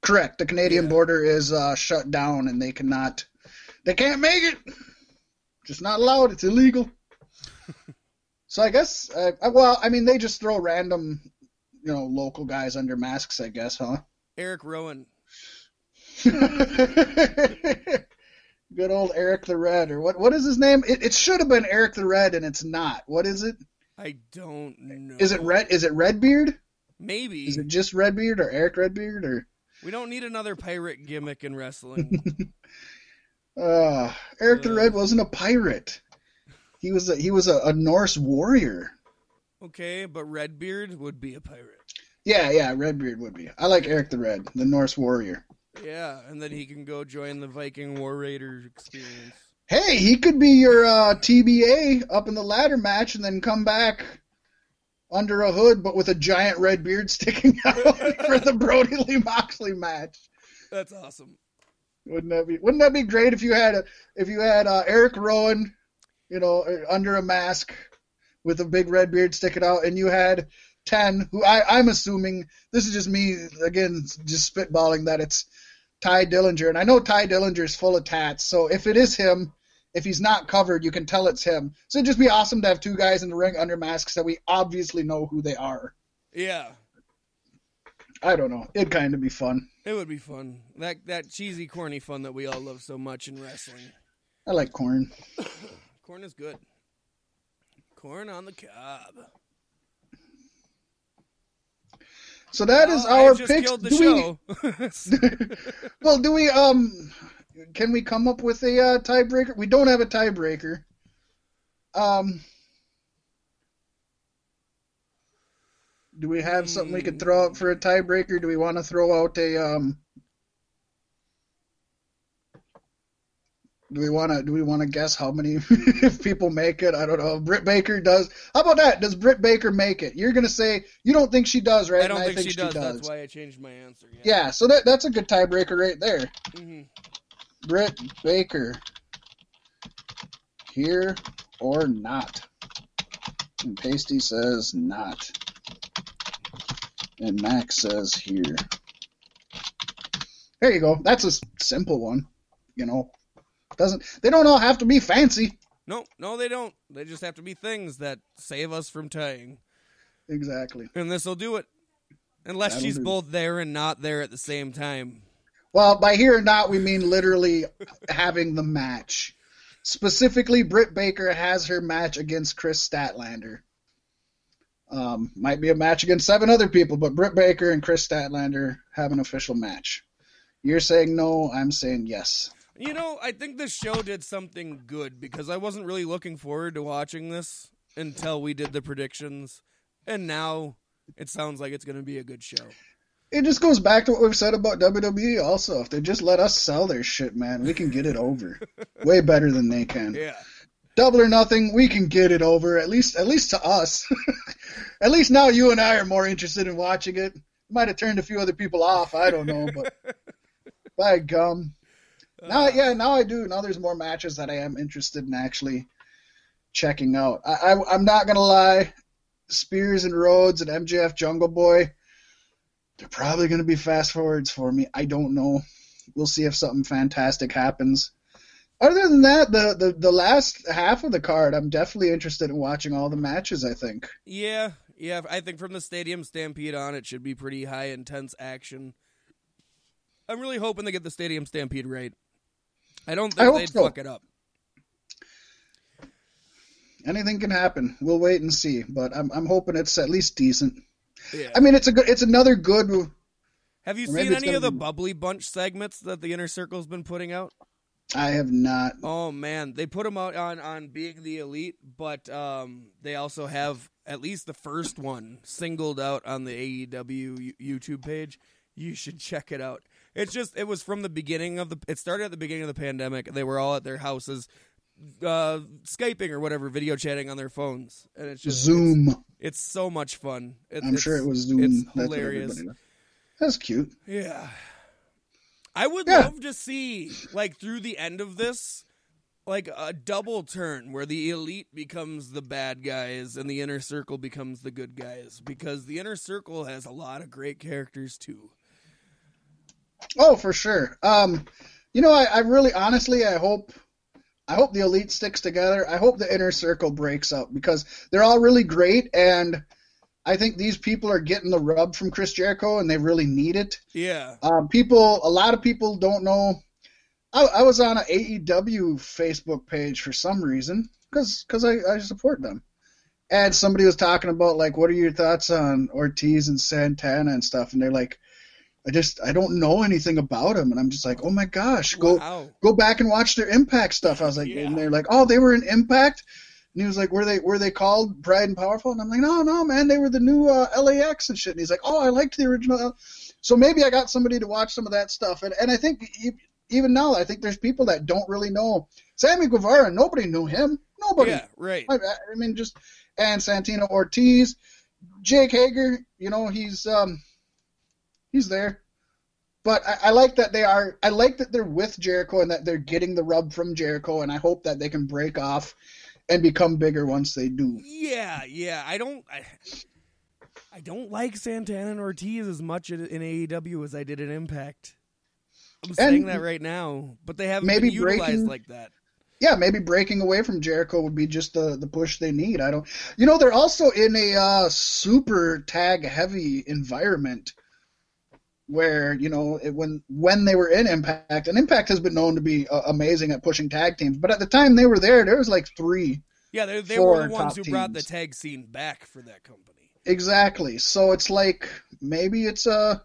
Correct. The Canadian yeah. border is uh, shut down, and they cannot. They can't make it. Just not allowed. It's illegal. So I guess, uh, well, I mean, they just throw random, you know, local guys under masks, I guess, huh? Eric Rowan. Good old Eric the Red, or what? What is his name? It, it should have been Eric the Red, and it's not. What is it? I don't know. Is it Red? Is it Redbeard? Maybe. Is it just Redbeard or Eric Redbeard or? We don't need another pirate gimmick in wrestling. uh, Eric uh. the Red wasn't a pirate. He was a, he was a, a Norse warrior. Okay, but Redbeard would be a pirate. Yeah, yeah, Redbeard would be. I like Eric the Red, the Norse warrior. Yeah, and then he can go join the Viking War Raider experience. Hey, he could be your uh, T B A up in the ladder match and then come back under a hood, but with a giant red beard sticking out for the Brodie Lee Moxley match. That's awesome. Wouldn't that be? Wouldn't that be great if you had a, if you had uh, Eric Rowan? You know, under a mask with a big red beard sticking out, and you had ten, who I, I'm assuming, this is just me, again, just spitballing that it's Ty Dillinger, and I know Ty Dillinger's full of tats, so if it is him, if he's not covered, you can tell it's him. So it'd just be awesome to have two guys in the ring under masks that we obviously know who they are. Yeah. I don't know. It'd kind of be fun. It would be fun. That, that cheesy, corny fun that we all love so much in wrestling. I like corn. Corn is good. Corn on the cob. So that well, is our just picks. Killed the show. We... well, do we? Um, can we come up with a uh, tiebreaker? We don't have a tiebreaker. Um, do we have something we could throw out for a tiebreaker? Do we want to throw out a um? Do we want to? Do we want to guess how many people make it? I don't know. Britt Baker does. How about that? Does Britt Baker make it? You're gonna say you don't think she does, right? I don't and think, I think she, she does. does. That's why I changed my answer. Yeah. yeah so that that's a good tiebreaker right there. Mm-hmm. Britt Baker, here or not? And Pasty says not. And Max says here. There you go. That's a simple one. You know. Doesn't they don't all have to be fancy. No, no, they don't. They just have to be things that save us from tying. Exactly. And this'll do it. Unless That'll she's both it. there and not there at the same time. Well, by here and not, we mean literally having the match. Specifically, Britt Baker has her match against Chris Statlander. Um, might be a match against seven other people, but Britt Baker and Chris Statlander have an official match. You're saying no, I'm saying yes. You know, I think this show did something good because I wasn't really looking forward to watching this until we did the predictions, and now it sounds like it's going to be a good show. It just goes back to what we've said about W W E also. If they just let us sell their shit, man, we can get it over way better than they can. Yeah. Double or Nothing, we can get it over, at least at least to us. At least now you and I are more interested in watching it. Might have turned a few other people off. I don't know, but by gum. Now, yeah, now I do. Now there's more matches that I am interested in actually checking out. I, I, I'm not going to lie. Spears and Rhodes and M J F Jungle Boy, they're probably going to be fast forwards for me. I don't know. We'll see if something fantastic happens. Other than that, the, the, the last half of the card, I'm definitely interested in watching all the matches, I think. Yeah, yeah. I think from the Stadium Stampede on, it should be pretty high intense action. I'm really hoping they get the Stadium Stampede right. I don't think I they'd so. fuck it up. Anything can happen. We'll wait and see, but I'm I'm hoping it's at least decent. Yeah. I mean, it's a good. It's another good. Have you seen any of the be... Bubbly Bunch segments that the Inner Circle's been putting out? I have not. Oh man, they put them out on on Being the Elite, but um, they also have at least the first one singled out on the A E W YouTube page. You should check it out. It's just, it was from the beginning of the, it started at the beginning of the pandemic. They were all at their houses, uh, Skyping or whatever, video chatting on their phones. And it's just Zoom. It's, it's so much fun. It, I'm it's, sure it was Zoom. It's hilarious. That's, That's cute. Yeah. I would yeah. love to see, like, through the end of this, like a double turn where the Elite becomes the bad guys and the Inner Circle becomes the good guys, because the Inner Circle has a lot of great characters too. Oh, for sure. Um, you know, I, I really, honestly, I hope, I hope the Elite sticks together. I hope the Inner Circle breaks up because they're all really great, and I think these people are getting the rub from Chris Jericho, and they really need it. Yeah. Um, people, a lot of people don't know. I, I was on an A E W Facebook page for some reason because because I, I support them, and somebody was talking about like, what are your thoughts on Ortiz and Santana and stuff, and they're like. I just, I don't know anything about him. And I'm just like, oh my gosh, go wow. go back and watch their Impact stuff. I was like, yeah. And they're like, oh, they were in Impact? And he was like, were they were they called Pride and Powerful? And I'm like, no, no, man, they were the new uh, L A X and shit. And he's like, oh, I liked the original. So maybe I got somebody to watch some of that stuff. And and I think even now, I think there's people that don't really know. Sammy Guevara, nobody knew him. Nobody. Yeah, right. I, I mean, just, and Santino Ortiz. Jake Hager, you know, he's... um. He's there. But I, I like that they are, I like that they're with Jericho and that they're getting the rub from Jericho, and I hope that they can break off and become bigger once they do. Yeah, yeah. I don't, I, I don't like Santana and Ortiz as much in A E W as I did in Impact. I'm saying and that right now, but they haven't maybe been utilized breaking, like that. Yeah, maybe breaking away from Jericho would be just the, the push they need. I don't, you know, they're also in a uh, super tag heavy environment. Where, you know, it, when when they were in Impact, and Impact has been known to be uh, amazing at pushing tag teams, but at the time they were there, there was like three. Yeah, they, they were the ones who teams. brought the tag scene back for that company. Exactly. So it's like maybe it's a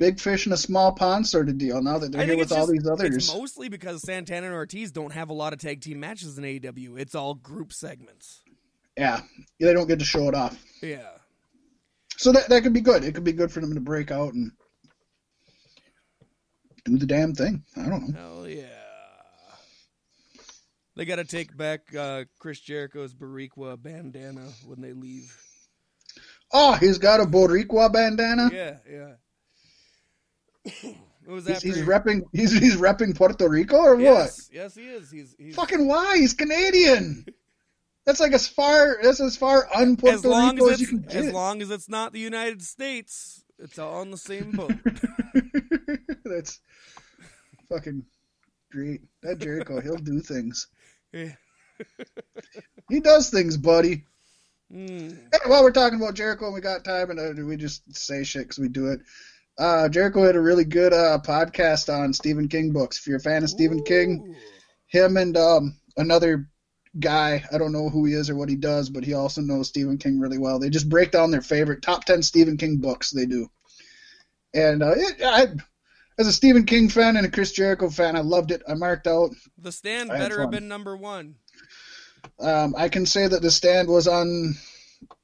big fish in a small pond sort of deal now that they're here with just, all these others. It's mostly because Santana and Ortiz don't have a lot of tag team matches in A E W. It's all group segments. Yeah. They don't get to show it off. Yeah. So that, that could be good. It could be good for them to break out and do the damn thing. I don't know. Hell yeah. They got to take back uh, Chris Jericho's Boricua bandana when they leave. Oh, he's got a Boricua bandana? Yeah, yeah. What was that? He's, he's repping. He's he's repping Puerto Rico or yes, what? Yes, he is. He's, he's fucking why? He's Canadian. That's like as far that's as far un-Puerto as long Rico as, as you can get. As long as it's not the United States, it's all on the same boat. That's fucking great. That Jericho, he'll do things. Yeah. He does things, buddy. Mm. Hey, while we're talking about Jericho and we got time, and uh, we just say shit because we do it. Uh, Jericho had a really good uh, podcast on Stephen King books. If you're a fan of Stephen Ooh. King, him and um, another guy, I don't know who he is or what he does, but he also knows Stephen King really well. They just break down their favorite top ten Stephen King books they do. And uh, it, I, as a Stephen King fan and a Chris Jericho fan, I loved it. I marked out. The Stand better have been number one. Um, I can say that The Stand was on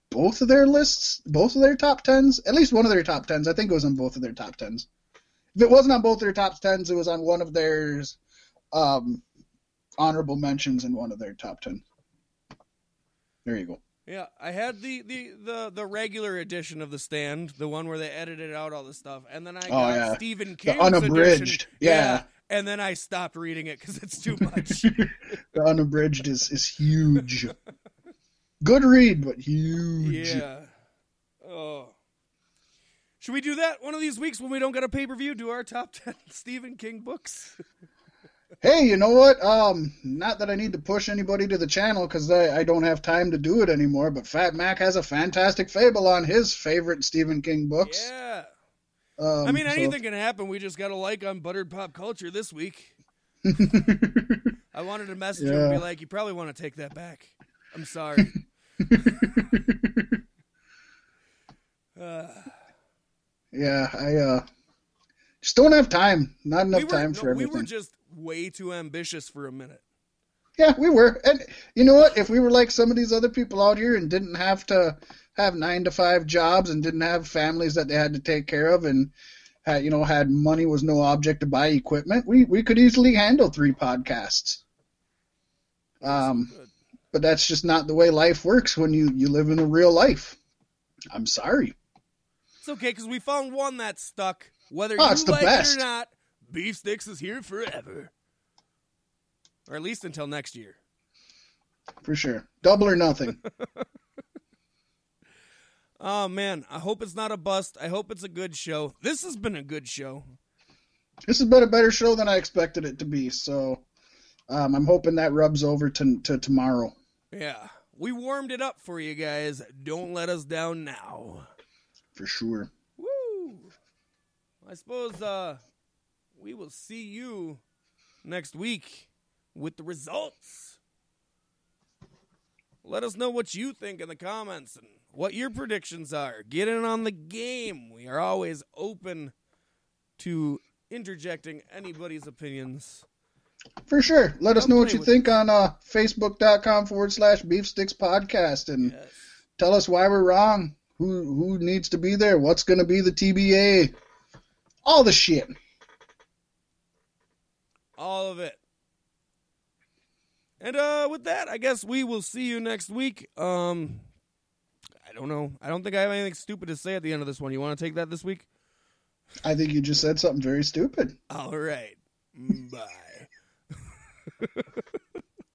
both of their lists, both of their top tens, at least one of their top tens. I think it was on both of their top tens. If it wasn't on both of their top tens, it was on one of their um, honorable mentions in one of their top ten. There you go. Yeah, I had the, the, the, the regular edition of The Stand, the one where they edited out all the stuff, and then I oh, got yeah. Stephen King's edition. The unabridged, yeah. yeah. And then I stopped reading it because it's too much. The unabridged is, is huge. Good read, but huge. Yeah. Oh. Should we do that one of these weeks when we don't get a pay-per-view? Do our top ten Stephen King books? Hey, you know what? Um, not that I need to push anybody to the channel because I, I don't have time to do it anymore, but Fat Mac has a fantastic fable on his favorite Stephen King books. Yeah. Um, I mean, anything so. can happen. We just got a like on Buttered Pop Culture this week. I wanted to message yeah. him and be like, you probably want to take that back. I'm sorry. uh, yeah, I uh, just don't have time. Not enough we were, time for no, everything. We were just way too ambitious for a minute. Yeah, we were. And you know what? If we were like some of these other people out here and didn't have to have nine to five jobs and didn't have families that they had to take care of and had, you know, had money was no object to buy equipment, we, we could easily handle three podcasts. Um. But that's just not the way life works when you, you live in a real life. I'm sorry. It's okay, because we found one that's stuck. Whether oh, you like best. it or not, Beef Sticks is here forever. Or at least until next year. For sure. Double or nothing. Oh, man. I hope it's not a bust. I hope it's a good show. This has been a good show. This has been a better show than I expected it to be, so um, I'm hoping that rubs over to, to tomorrow. Yeah, we warmed it up for you guys. Don't let us down now. For sure. Woo! I suppose uh, we will see you next week with the results. Let us know what you think in the comments and what your predictions are. Get in on the game. We are always open to interjecting anybody's opinions. For sure. Let Don't us know what you think you. on uh, Facebook.com forward slash Beef Sticks Podcast and yes. tell us why we're wrong, who who needs to be there, what's going to be the T B A, all the shit. All of it. And uh, with that, I guess we will see you next week. Um, I don't know. I don't think I have anything stupid to say at the end of this one. You want to take that this week? I think you just said something very stupid. All right. Bye. Ha ha ha.